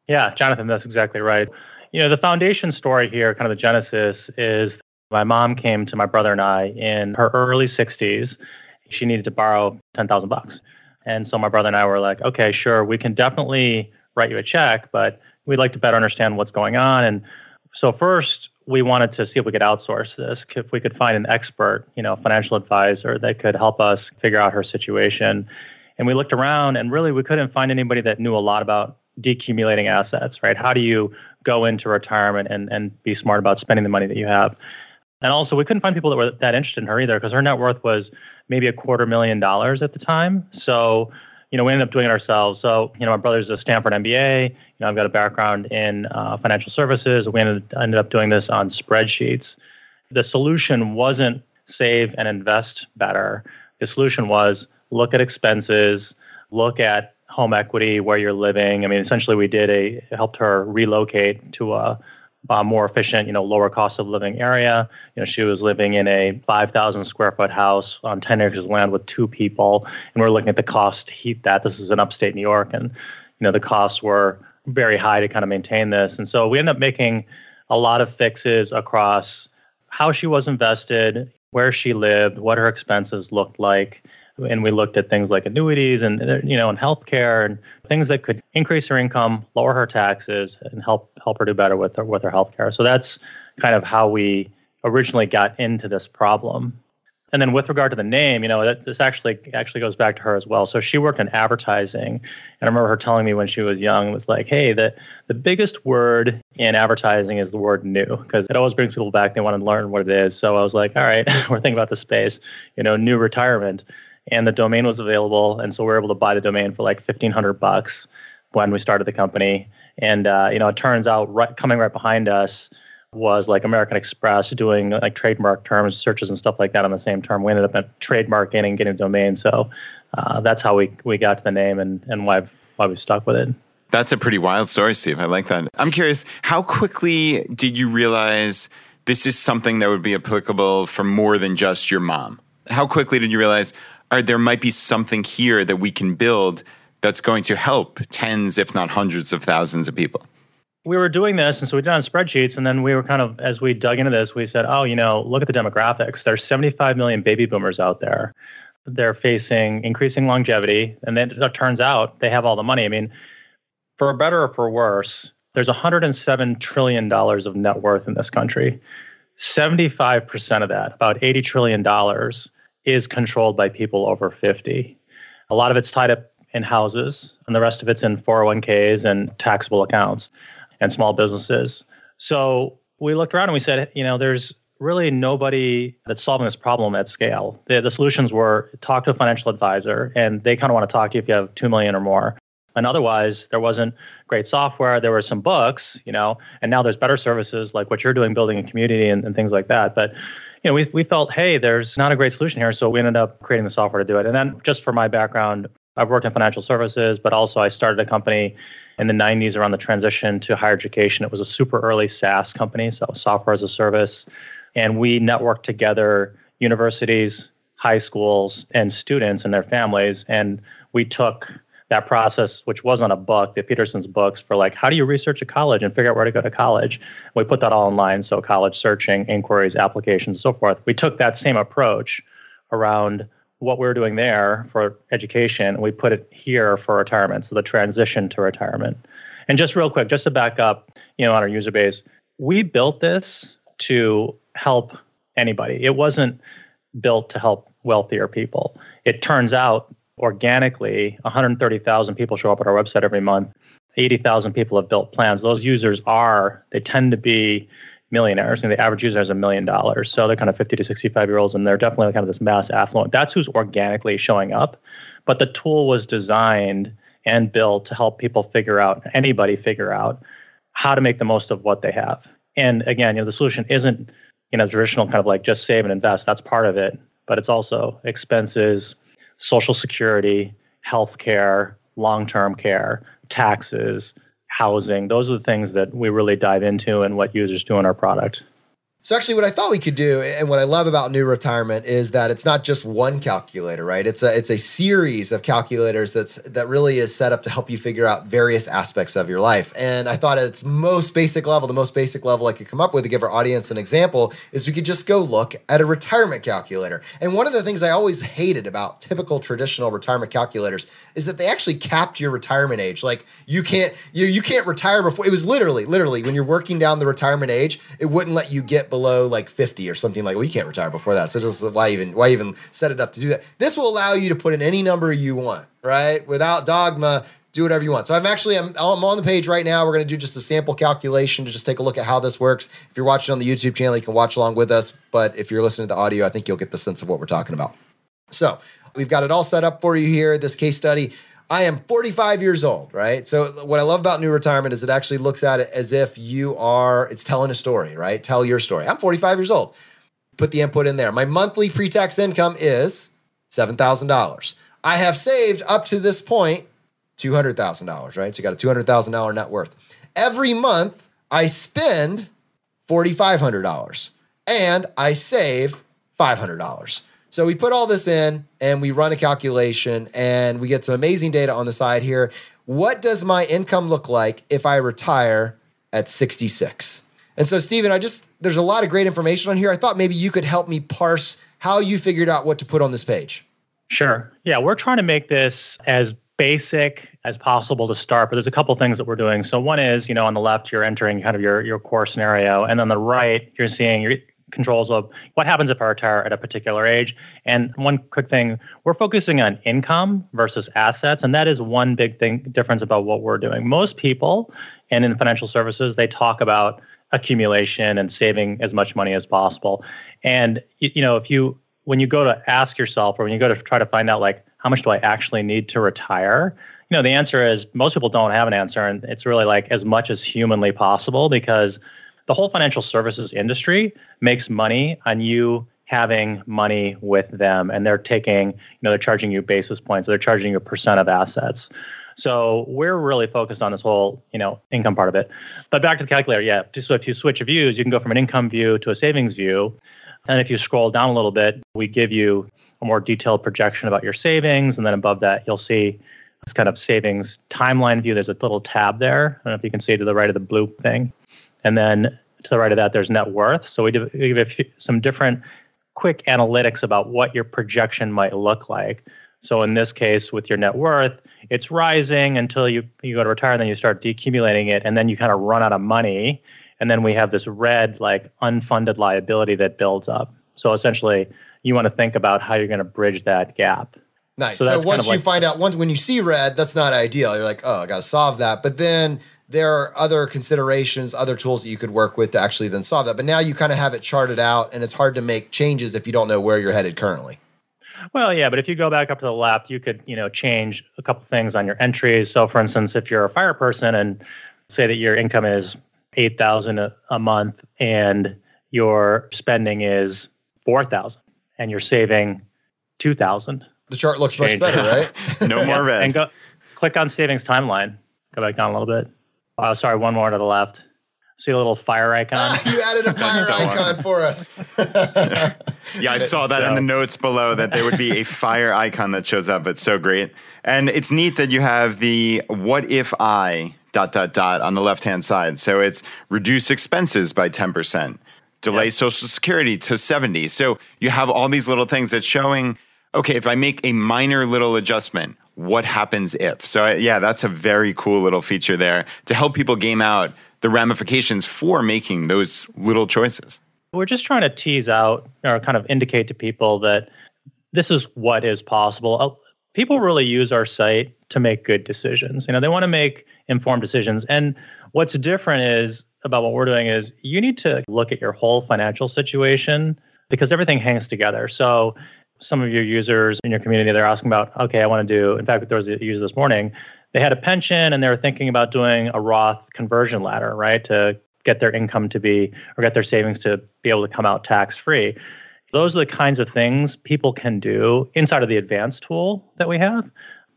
Yeah, Jonathan, that's exactly right. You know, the foundation story here, kind of the genesis, is my mom came to my brother and I in her early sixties. She needed to borrow ten thousand bucks. And so my brother and I were like, okay, sure, we can definitely write you a check, but we'd like to better understand what's going on. And so first, we wanted to see if we could outsource this, if we could find an expert, you know, financial advisor that could help us figure out her situation. And we looked around and really we couldn't find anybody that knew a lot about decumulating assets, right? How do you go into retirement and, and be smart about spending the money that you have? And also we couldn't find people that were that interested in her either, because her net worth was maybe a quarter million dollars at the time. So, you know, we ended up doing it ourselves. So, you know, my brother's a Stanford M B A, you know, I've got a background in uh, financial services. We ended, ended up doing this on spreadsheets. The solution wasn't save and invest better. The solution was look at expenses, look at home equity, where you're living. I mean, essentially we did a, helped her relocate to a, a more efficient, you know, lower cost of living area. You know, she was living in a five thousand square foot house on ten acres of land with two people. And we're looking at the cost to heat that. This is in upstate New York. And, you know, the costs were very high to kind of maintain this. And so we ended up making a lot of fixes across how she was invested, where she lived, what her expenses looked like. And we looked at things like annuities and, you know, and healthcare and things that could increase her income, lower her taxes, and help help her do better with her, with her healthcare. So that's kind of how we originally got into this problem. And then with regard to the name, you know, that, this actually actually goes back to her as well. So she worked in advertising, and I remember her telling me when she was young, it was like, "Hey, the the biggest word in advertising is the word new, because it always brings people back. They want to learn what it is." So I was like, "All right, we're thinking about the space, you know, new retirement." And the domain was available, and so we were able to buy the domain for like fifteen hundred bucks when we started the company. And uh, you know, it turns out right, coming right behind us was like American Express doing like trademark terms searches and stuff like that on the same term. We ended up at trademarking and getting a domain, so uh, that's how we we got to the name and and why why we stuck with it. That's a pretty wild story, Steve. I like that. I'm curious, how quickly did you realize this is something that would be applicable for more than just your mom? How quickly did you realize? Or there might be something here that we can build that's going to help tens, if not hundreds of thousands of people. We were doing this, and so we did it on spreadsheets, and then we were kind of, as we dug into this, we said, oh, you know, look at the demographics. There's seventy-five million baby boomers out there. They're facing increasing longevity, and then it turns out they have all the money. I mean, for better or for worse, there's one hundred seven trillion dollars of net worth in this country. seventy-five percent of that, about eighty trillion dollars, is controlled by people over fifty. A lot of it's tied up in houses, and the rest of it's in four oh one k's and taxable accounts and small businesses. So we looked around and we said, you know, there's really nobody that's solving this problem at scale. The, the solutions were talk to a financial advisor, and they kind of want to talk to you if you have two million or more. And otherwise, there wasn't great software. There were some books, you know, and now there's better services like what you're doing, building a community and, and things like that. But you know, we we felt, hey, there's not a great solution here. So we ended up creating the software to do it. And then just for my background, I've worked in financial services, but also I started a company in the nineties around the transition to higher education. It was a super early SaaS company, so software as a service. And we networked together universities, high schools, and students and their families. And we took that process, which was on a book, the Peterson's books, for like, how do you research a college and figure out where to go to college? We put that all online. So college searching, inquiries, applications, so forth. We took that same approach around what we were doing there for education. And we put it here for retirement. So the transition to retirement. And just real quick, just to back up, you know, on our user base, we built this to help anybody. It wasn't built to help wealthier people. It turns out organically, one hundred thirty thousand people show up at our website every month. eighty thousand people have built plans. Those users are, they tend to be millionaires. And the average user has a million dollars. So they're kind of fifty to sixty-five year olds. And they're definitely kind of this mass affluent. That's who's organically showing up. But the tool was designed and built to help people figure out, anybody figure out how to make the most of what they have. And again, you know, the solution isn't, you know, traditional kind of like just save and invest. That's part of it. But it's also expenses, Social Security, healthcare, long-term care, taxes, housing. Those are the things that we really dive into and what users do in our product. So actually what I thought we could do, and what I love about New Retirement, is that it's not just one calculator, right? It's a it's a series of calculators that's that really is set up to help you figure out various aspects of your life. And I thought at its most basic level, the most basic level I could come up with to give our audience an example is we could just go look at a retirement calculator. And one of the things I always hated about typical traditional retirement calculators is that they actually capped your retirement age. Like you can't you you can't retire before, it was literally, literally when you're working down the retirement age, it wouldn't let you get below like fifty or something. Like, well, you can't retire before that. So just why even why even set it up to do that? This will allow you to put in any number you want, right? Without dogma, do whatever you want. So I'm actually, I'm, I'm on the page right now. We're going to do just a sample calculation to just take a look at how this works. If you're watching on the YouTube channel, you can watch along with us. But if you're listening to the audio, I think you'll get the sense of what we're talking about. So we've got it all set up for you here, this case study. I am forty-five years old, right? So what I love about New Retirement is it actually looks at it as if you are, it's telling a story, right? Tell your story. I'm forty-five years old. Put the input in there. My monthly pre-tax income is seven thousand dollars. I have saved up to this point two hundred thousand dollars, right? So you got a two hundred thousand dollars net worth. Every month I spend four thousand five hundred dollars and I save five hundred dollars. So we put all this in and we run a calculation and we get some amazing data on the side here. What does my income look like if I retire at sixty-six? And so, Steven, I just, there's a lot of great information on here. I thought maybe you could help me parse how you figured out what to put on this page. Sure. Yeah, we're trying to make this as basic as possible to start, but there's a couple things that we're doing. So one is, you know, on the left, you're entering kind of your, your core scenario. And on the right, you're seeing your controls of what happens if I retire at a particular age. And one quick thing, we're focusing on income versus assets. And that is one big thing difference about what we're doing. Most people, and in financial services, they talk about accumulation and saving as much money as possible. And, you know, if you, when you go to ask yourself, or when you go to try to find out, like, how much do I actually need to retire? You know, the answer is most people don't have an answer. And it's really like as much as humanly possible, because the whole financial services industry makes money on you having money with them. And they're taking, you know, they're charging you basis points, or they're charging you a percent of assets. So we're really focused on this whole, you know, income part of it. But back to the calculator, yeah. So if you switch views, you can go from an income view to a savings view. And if you scroll down a little bit, we give you a more detailed projection about your savings. And then above that, you'll see this kind of savings timeline view. There's a little tab there. I don't know if you can see to the right of the blue thing. And then to the right of that, there's net worth. So we give a few, some different quick analytics about what your projection might look like. So in this case, with your net worth, it's rising until you, you go to retire, and then you start decumulating it, and then you kind of run out of money. And then we have this red, like, unfunded liability that builds up. So essentially, you want to think about how you're going to bridge that gap. Nice. So, that's so once kind of you like, find out, once when you see red, that's not ideal. You're like, oh, I got to solve that. But then there are other considerations, other tools that you could work with to actually then solve that. But now you kind of have it charted out, and it's hard to make changes if you don't know where you're headed currently. Well, yeah, but if you go back up to the left, you could, you know, change a couple things on your entries. So for instance, if you're a fire person and say that your income is eight thousand dollars a month and your spending is four thousand dollars and you're saving two thousand dollars. The chart looks change. Much better, right? No more red. And go click on savings timeline. Go back down a little bit. Uh, sorry, one more to the left. See a little fire icon? Ah, you added a fire so icon awesome. for us. Yeah, I saw that so. in the notes below that there would be a fire icon that shows up. It's so great. And it's neat that you have the what if I dot, dot, dot on the left-hand side. So it's reduce expenses by ten percent, delay yep. Social Security to seventy. So you have all these little things that's showing, okay, if I make a minor little adjustment, what happens if? So yeah, that's a very cool little feature there to help people game out the ramifications for making those little choices. We're just trying to tease out or kind of indicate to people that this is what is possible. People really use our site to make good decisions. You know, they want to make informed decisions. And what's different is about what we're doing is you need to look at your whole financial situation because everything hangs together. So some of your users in your community, they're asking about, okay, I want to do, in fact, there was a user this morning, they had a pension and they were thinking about doing a Roth conversion ladder, right? To get their income to be, or get their savings to be able to come out tax-free. Those are the kinds of things people can do inside of the advanced tool that we have.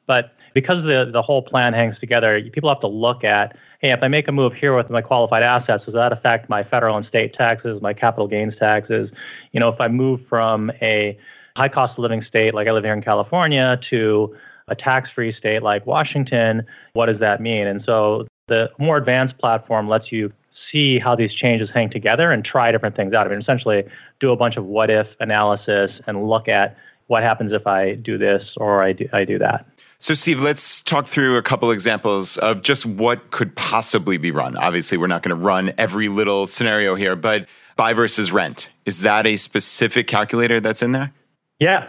But because the, the whole plan hangs together, people have to look at, hey, if I make a move here with my qualified assets, does that affect my federal and state taxes, my capital gains taxes? You know, if I move from a high cost of living state, like I live here in California, to a tax-free state like Washington, what does that mean? And so the more advanced platform lets you see how these changes hang together and try different things out. I mean, essentially do a bunch of what-if analysis and look at what happens if I do this or I do, I do that. So, Steve, let's talk through a couple examples of just what could possibly be run. Obviously, we're not going to run every little scenario here, but buy versus rent. Is that a specific calculator that's in there? Yeah.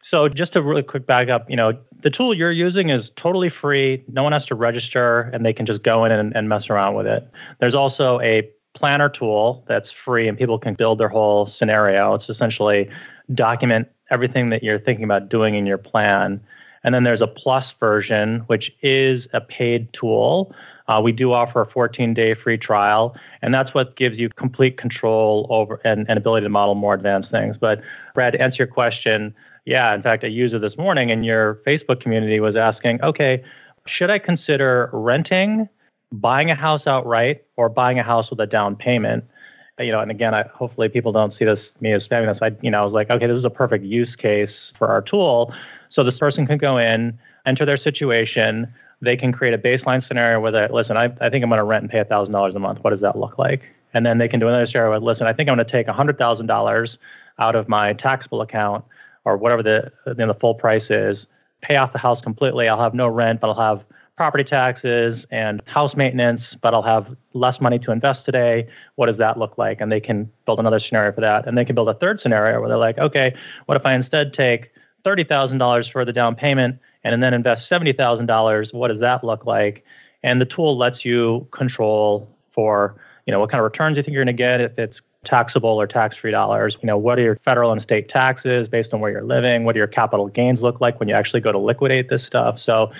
So just to really quick back up, you know, the tool you're using is totally free. No one has to register and they can just go in and, and mess around with it. There's also a planner tool that's free and people can build their whole scenario. It's essentially document everything that you're thinking about doing in your plan. And then there's a plus version, which is a paid tool. Uh, we do offer a fourteen-day free trial, and that's what gives you complete control over and, and ability to model more advanced things. But Brad, to answer your question, yeah, in fact, a user this morning in your Facebook community was asking, okay, should I consider renting, buying a house outright, or buying a house with a down payment? You know, and again, I, hopefully people don't see this me as spamming this. I, you know, I was like, okay, this is a perfect use case for our tool. So this person can go in, enter their situation. They can create a baseline scenario where they, listen, I, I think I'm going to rent and pay one thousand dollars a month. What does that look like? And then they can do another scenario with, listen, I think I'm going to take one hundred thousand dollars out of my taxable account or whatever the, you know, the full price is, pay off the house completely. I'll have no rent, but I'll have property taxes and house maintenance, but I'll have less money to invest today. What does that look like? And they can build another scenario for that. And they can build a third scenario where they're like, okay, what if I instead take thirty thousand dollars for the down payment and then invest seventy thousand dollars, what does that look like? And the tool lets you control for, you know, what kind of returns you think you're going to get, if it's taxable or tax-free dollars, you know, what are your federal and state taxes based on where you're living, what do your capital gains look like when you actually go to liquidate this stuff? So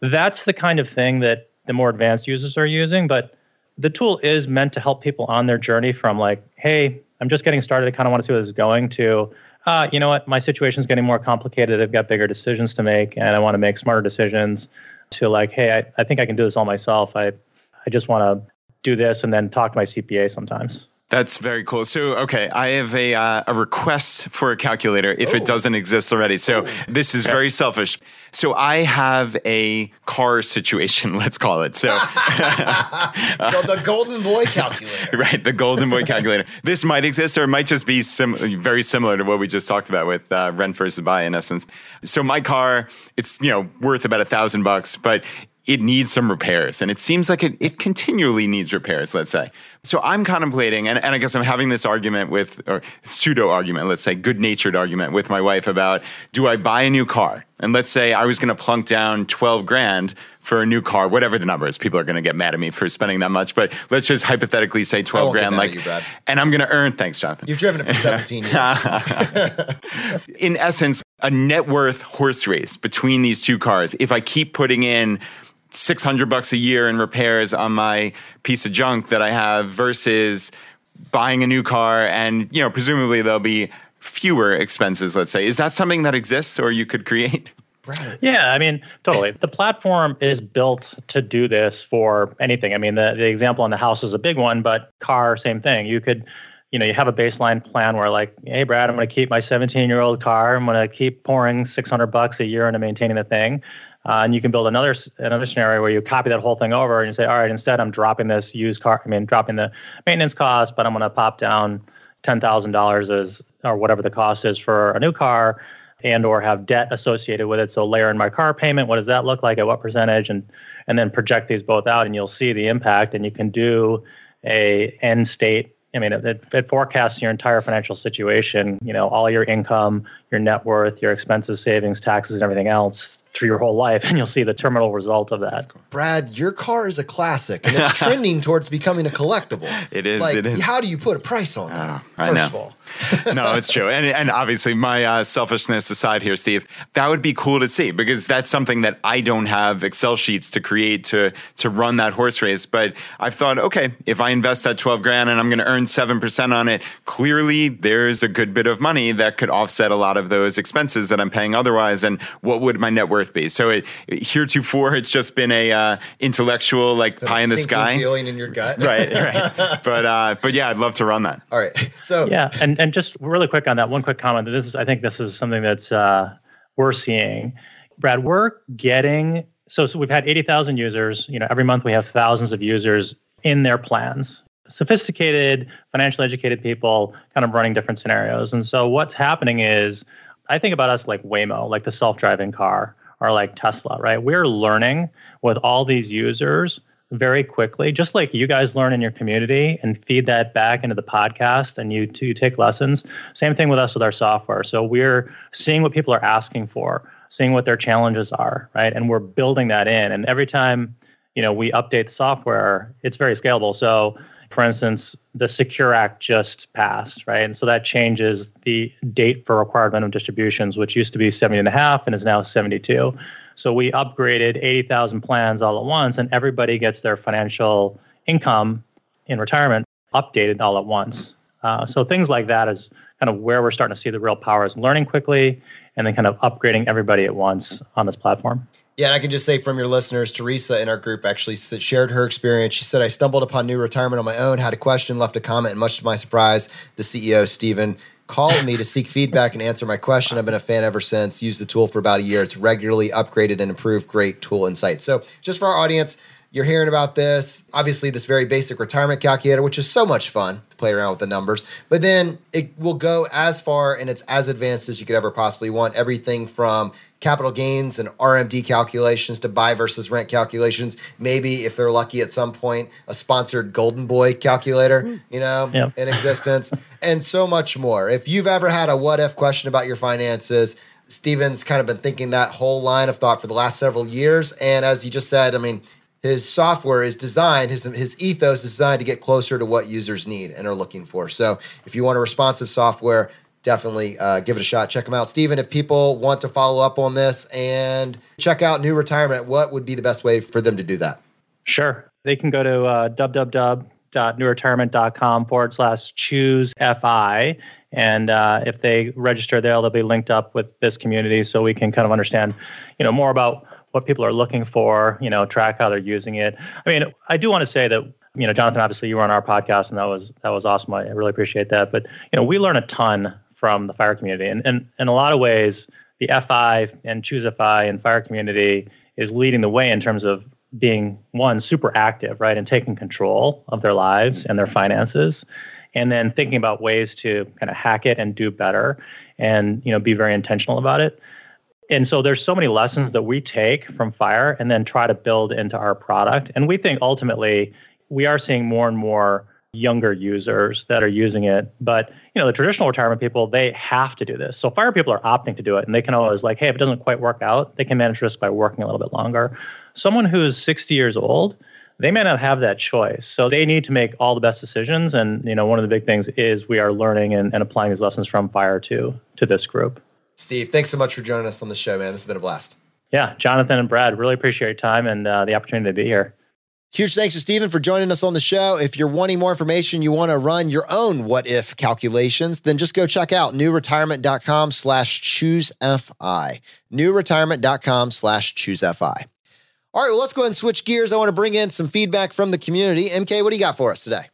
that's the kind of thing that the more advanced users are using, but the tool is meant to help people on their journey from like, hey, I'm just getting started, I kind of want to see where this is going, to Uh, you know what, my situation's getting more complicated. I've got bigger decisions to make and I want to make smarter decisions, to like, hey, I, I think I can do this all myself. I, I just want to do this and then talk to my C P A sometimes. That's very cool. So, okay, I have a uh, a request for a calculator if Ooh. it doesn't exist already. So Ooh. this is okay. very selfish. So I have a car situation, let's call it. So the golden boy calculator. Right, the golden boy calculator. This might exist or it might just be sim- very similar to what we just talked about with uh, rent versus buy in essence. So my car, it's, you know, worth about a thousand bucks, but it needs some repairs. And it seems like it, it continually needs repairs, let's say. So I'm contemplating, and, and I guess I'm having this argument with, or pseudo argument, let's say good-natured argument with my wife about, do I buy a new car? And let's say I was going to plunk down twelve grand for a new car, whatever the number is. People are going to get mad at me for spending that much, but let's just hypothetically say twelve grand. Like, you, and I'm going to earn, thanks, Jonathan. You've driven it for seventeen years. In essence, a net worth horse race between these two cars. If I keep putting in six hundred bucks a year in repairs on my piece of junk that I have versus buying a new car, and, you know, presumably there'll be fewer expenses, let's say. Is that something that exists or you could create? Right. Yeah, I mean, totally. The platform is built to do this for anything. I mean, the, the example on the house is a big one, but car, same thing. You could, you know, you have a baseline plan where like, hey, Brad, I'm going to keep my seventeen-year-old car. I'm going to keep pouring six hundred bucks a year into maintaining the thing. Uh, and you can build another another scenario where you copy that whole thing over and you say, all right, instead I'm dropping this used car, I mean, dropping the maintenance cost, but I'm going to pop down ten thousand dollars as or whatever the cost is for a new car, and or have debt associated with it. So layer in my car payment. What does that look like? At what percentage? And and then project these both out and you'll see the impact. And you can do a end state. I mean, it, it forecasts your entire financial situation, you know, all your income, your net worth, your expenses, savings, taxes, and everything else through your whole life. And you'll see the terminal result of that. Cool. Brad, your car is a classic and it's trending towards becoming a collectible. It is. Like, it is. How do you put a price on that? Oh, I know. First of all. No, it's true. And and obviously my uh, selfishness aside here, Steve, that would be cool to see because that's something that I don't have Excel sheets to create to to run that horse race. But I've thought, okay, if I invest that twelve grand and I'm going to earn seven percent on it, clearly there's a good bit of money that could offset a lot of those expenses that I'm paying otherwise. And what would my net worth be? So it, heretofore, it's just been a uh, intellectual, like pie in the sky feeling in your gut. Right, right. But, uh, but yeah, I'd love to run that. All right. So yeah. And And just really quick on that, one quick comment. This is, I think this is something that's uh, we're seeing. Brad, we're getting, so, so we've had eighty thousand users. You know, every month we have thousands of users in their plans. Sophisticated, financially educated people kind of running different scenarios. And so what's happening is, I think about us like Waymo, like the self-driving car, or like Tesla, right? We're learning with all these users very quickly, just like you guys learn in your community and feed that back into the podcast and you too take lessons. Same thing with us with our software. So we're seeing what people are asking for, seeing what their challenges are, right? And we're building that in. And every time, you know, we update the software, it's very scalable. So for instance, the Secure Act just passed, right? And so that changes the date for required minimum distributions, which used to be seventy and a half and is now seventy-two. So we upgraded eighty thousand plans all at once, and everybody gets their financial income in retirement updated all at once. Uh, so things like that is kind of where we're starting to see the real power is learning quickly and then kind of upgrading everybody at once on this platform. Yeah, and I can just say from your listeners, Teresa in our group actually shared her experience. She said, I stumbled upon New Retirement on my own, had a question, left a comment, and much to my surprise, the C E O, Stephen, called me to seek feedback and answer my question. I've been a fan ever since. Used the tool for about a year. It's regularly upgraded and improved. Great tool insight. So just for our audience, you're hearing about this. Obviously, this very basic retirement calculator, which is so much fun to play around with the numbers. But then it will go as far and it's as advanced as you could ever possibly want. Everything from capital gains and R M D calculations to buy versus rent calculations. Maybe if they're lucky at some point, a sponsored Golden Boy calculator, you know, yep. in existence and so much more. If you've ever had a what if question about your finances, Stephen's kind of been thinking that whole line of thought for the last several years. And as you just said, I mean, his software is designed, his his ethos is designed to get closer to what users need and are looking for. So if you want a responsive software, definitely uh, give it a shot. Check them out. Steven, if people want to follow up on this and check out New Retirement, what would be the best way for them to do that? Sure. They can go to uh, www.newretirement.com forward slash choose FI. And uh, if they register there, they'll be linked up with this community so we can kind of understand, you know, more about what people are looking for, you know, track how they're using it. I mean, I do want to say that, you know, Jonathan, obviously you were on our podcast and that was, that was awesome. I really appreciate that. But, you know, we learn a ton from the FIRE community. And, and in a lot of ways, the F I and Choose F I and FIRE community is leading the way in terms of being, one, super active, right, and taking control of their lives and their finances, and then thinking about ways to kind of hack it and do better and, you know, be very intentional about it. And so there's so many lessons that we take from FIRE and then try to build into our product. And we think ultimately we are seeing more and more younger users that are using it. But, you know, the traditional retirement people, they have to do this. So FIRE people are opting to do it. And they can always like, hey, if it doesn't quite work out, they can manage risk by working a little bit longer. Someone who's sixty years old, they may not have that choice. So they need to make all the best decisions. And, you know, one of the big things is we are learning and, and applying these lessons from FIRE to, to this group. Steve, thanks so much for joining us on the show, man. It's been a blast. Yeah, Jonathan and Brad, really appreciate your time and uh, the opportunity to be here. Huge thanks to Stephen for joining us on the show. If you're wanting more information, you want to run your own what-if calculations, then just go check out newretirement.com slash choose FI. newretirement.com slash choose FI. All right, well, let's go ahead and switch gears. I want to bring in some feedback from the community. M K, what do you got for us today?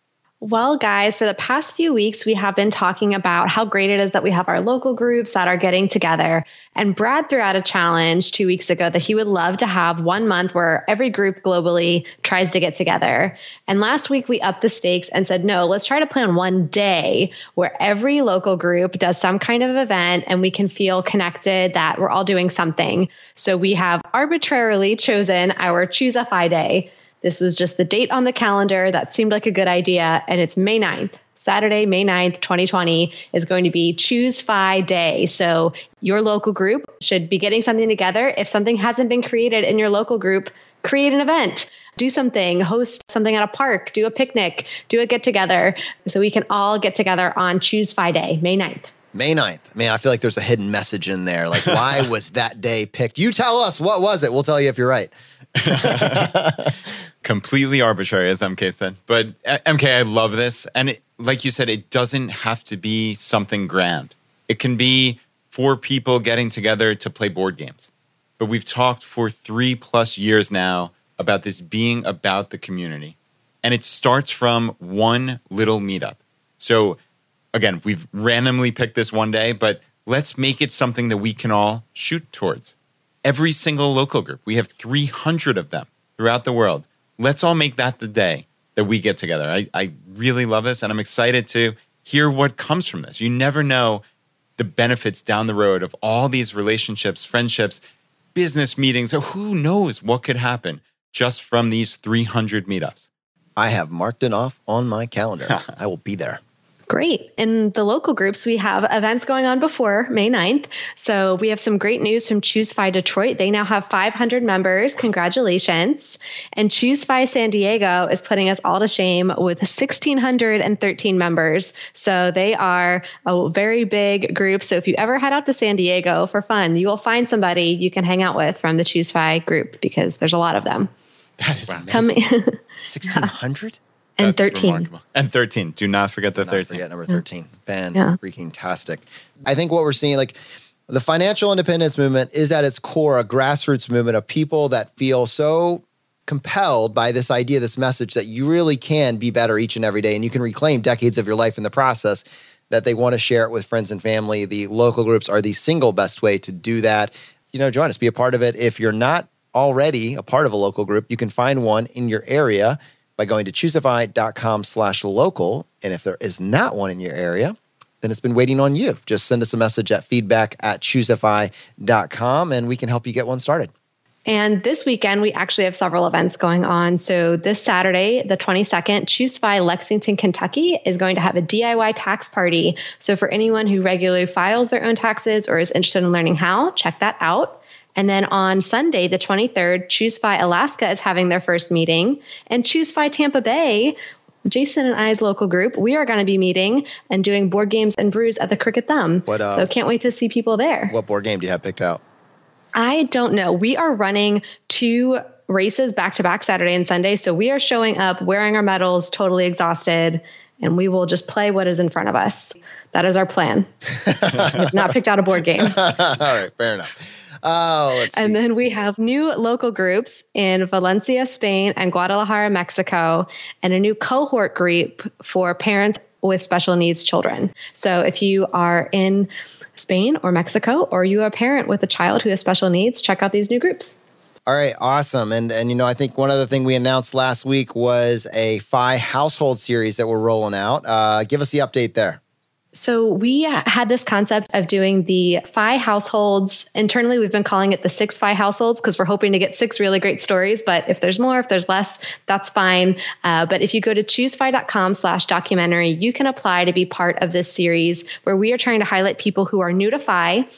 Well, guys, for the past few weeks, we have been talking about how great it is that we have our local groups that are getting together. And Brad threw out a challenge two weeks ago that he would love to have one month where every group globally tries to get together. And last week, we upped the stakes and said, no, let's try to plan one day where every local group does some kind of event and we can feel connected that we're all doing something. So we have arbitrarily chosen our Choose F I Day. This was just the date on the calendar that seemed like a good idea. And it's May ninth. Saturday, May ninth, twenty twenty is going to be Choose F I Day. So your local group should be getting something together. If something hasn't been created in your local group, create an event, do something, host something at a park, do a picnic, do a get together. So we can all get together on Choose F I Day, May ninth. May ninth. Man, I feel like there's a hidden message in there. Like, why was that day picked? You tell us, what was it? We'll tell you if you're right. Completely arbitrary, as M K said. But M K, I love this. And it, like you said, it doesn't have to be something grand. It can be four people getting together to play board games. But we've talked for three plus years now about this being about the community. And it starts from one little meetup. So again, we've randomly picked this one day, but let's make it something that we can all shoot towards. Every single local group, we have three hundred of them throughout the world. Let's all make that the day that we get together. I, I really love this, and I'm excited to hear what comes from this. You never know the benefits down the road of all these relationships, friendships, business meetings. Who knows what could happen just from these three hundred meetups? I have marked it off on my calendar. I will be there. Great. In the local groups, we have events going on before May ninth. So we have some great news from Choose F I Detroit. They now have five hundred members. Congratulations. And Choose F I San Diego is putting us all to shame with one thousand six hundred thirteen members. So they are a very big group. So if you ever head out to San Diego for fun, you will find somebody you can hang out with from the Choose F I group because there's a lot of them. That is amazing. sixteen hundred? And That's thirteen. Remarkable. And thirteen. Do not forget the not thirteen. Forget number thirteen. Ben, yeah. Freaking-tastic. I think what we're seeing, like the financial independence movement is at its core a grassroots movement of people that feel so compelled by this idea, this message that you really can be better each and every day and you can reclaim decades of your life in the process, that they want to share it with friends and family. The local groups are the single best way to do that. You know, join us, be a part of it. If you're not already a part of a local group, you can find one in your area by going to choosefi.com slash local. And if there is not one in your area, then it's been waiting on you. Just send us a message at feedback at choosefi.com and we can help you get one started. And this weekend, we actually have several events going on. So this Saturday, the twenty-second, Choose F I Lexington, Kentucky is going to have a D I Y tax party. So for anyone who regularly files their own taxes or is interested in learning how, check that out. And then on Sunday, the twenty-third, Choose F I Alaska is having their first meeting. And Choose F I Tampa Bay, Jason and I's local group, we are going to be meeting and doing board games and brews at the Cricket Thumb. What, uh, so can't wait to see people there. What board game do you have picked out? I don't know. We are running two races back-to-back Saturday and Sunday. So we are showing up, wearing our medals, totally exhausted, and we will just play what is in front of us. That is our plan. I've not picked out a board game. All right, fair enough. Oh, let's see. And then we have new local groups in Valencia, Spain, and Guadalajara, Mexico, and a new cohort group for parents with special needs children. So if you are in Spain or Mexico, or you are a parent with a child who has special needs, check out these new groups. All right, awesome. And, and you know, I think one other thing we announced last week was a F I household series that we're rolling out. Uh, give us the update there. So we had this concept of doing the F I households. Internally, we've been calling it the six F I households because we're hoping to get six really great stories. But if there's more, if there's less, that's fine. Uh, but if you go to choosefi.com slash documentary, you can apply to be part of this series where we are trying to highlight people who are new to F I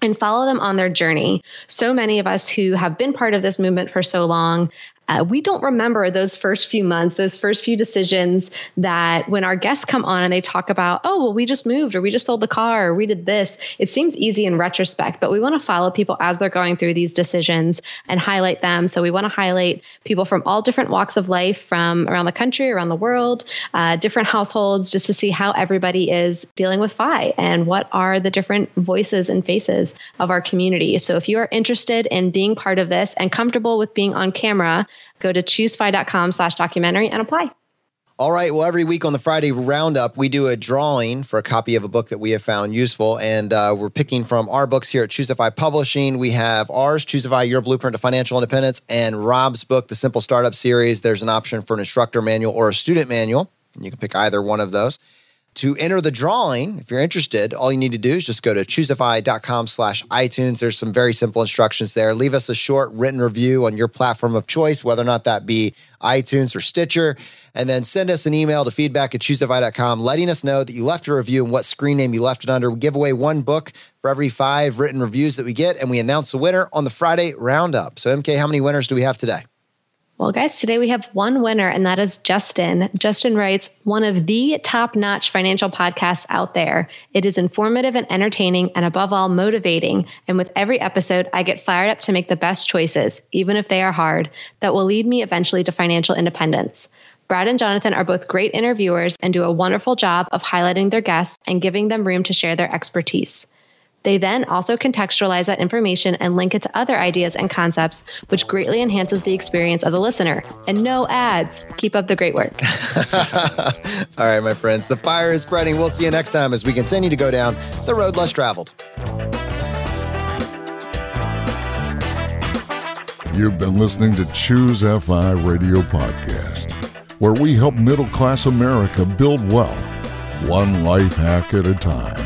and follow them on their journey. So many of us who have been part of this movement for so long uh, we don't remember those first few months, those first few decisions that when our guests come on and they talk about, oh, well, we just moved or we just sold the car or we did this. It seems easy in retrospect, but we want to follow people as they're going through these decisions and highlight them. So we want to highlight people from all different walks of life, from around the country, around the world, uh, different households, just to see how everybody is dealing with F I and what are the different voices and faces of our community. So if you are interested in being part of this and comfortable with being on camera, go to choose F I dot com slash documentary and apply. All right. Well, every week on the Friday Roundup, we do a drawing for a copy of a book that we have found useful. And uh, we're picking from our books here at Choose F I Publishing. We have ours, Choose F I, Your Blueprint to Financial Independence, and Rob's book, The Simple Startup Series. There's an option for an instructor manual or a student manual, and you can pick either one of those. To enter the drawing, if you're interested, all you need to do is just go to choose F I dot com slash iTunes. There's some very simple instructions there. Leave us a short written review on your platform of choice, whether or not that be iTunes or Stitcher, and then send us an email to feedback at choose F I dot com, letting us know that you left a review and what screen name you left it under. We give away one book for every five written reviews that we get, and we announce the winner on the Friday Roundup. So, M K, how many winners do we have today? Well, guys, today we have one winner, and that is Justin. Justin writes, one of the top-notch financial podcasts out there. It is informative and entertaining and above all motivating. And with every episode, I get fired up to make the best choices, even if they are hard, that will lead me eventually to financial independence. Brad and Jonathan are both great interviewers and do a wonderful job of highlighting their guests and giving them room to share their expertise. They then also contextualize that information and link it to other ideas and concepts, which greatly enhances the experience of the listener. And no ads. Keep up the great work. All right, my friends, the fire is spreading. We'll see you next time as we continue to go down the road less traveled. You've been listening to Choose F I Radio Podcast, where we help middle-class America build wealth one life hack at a time.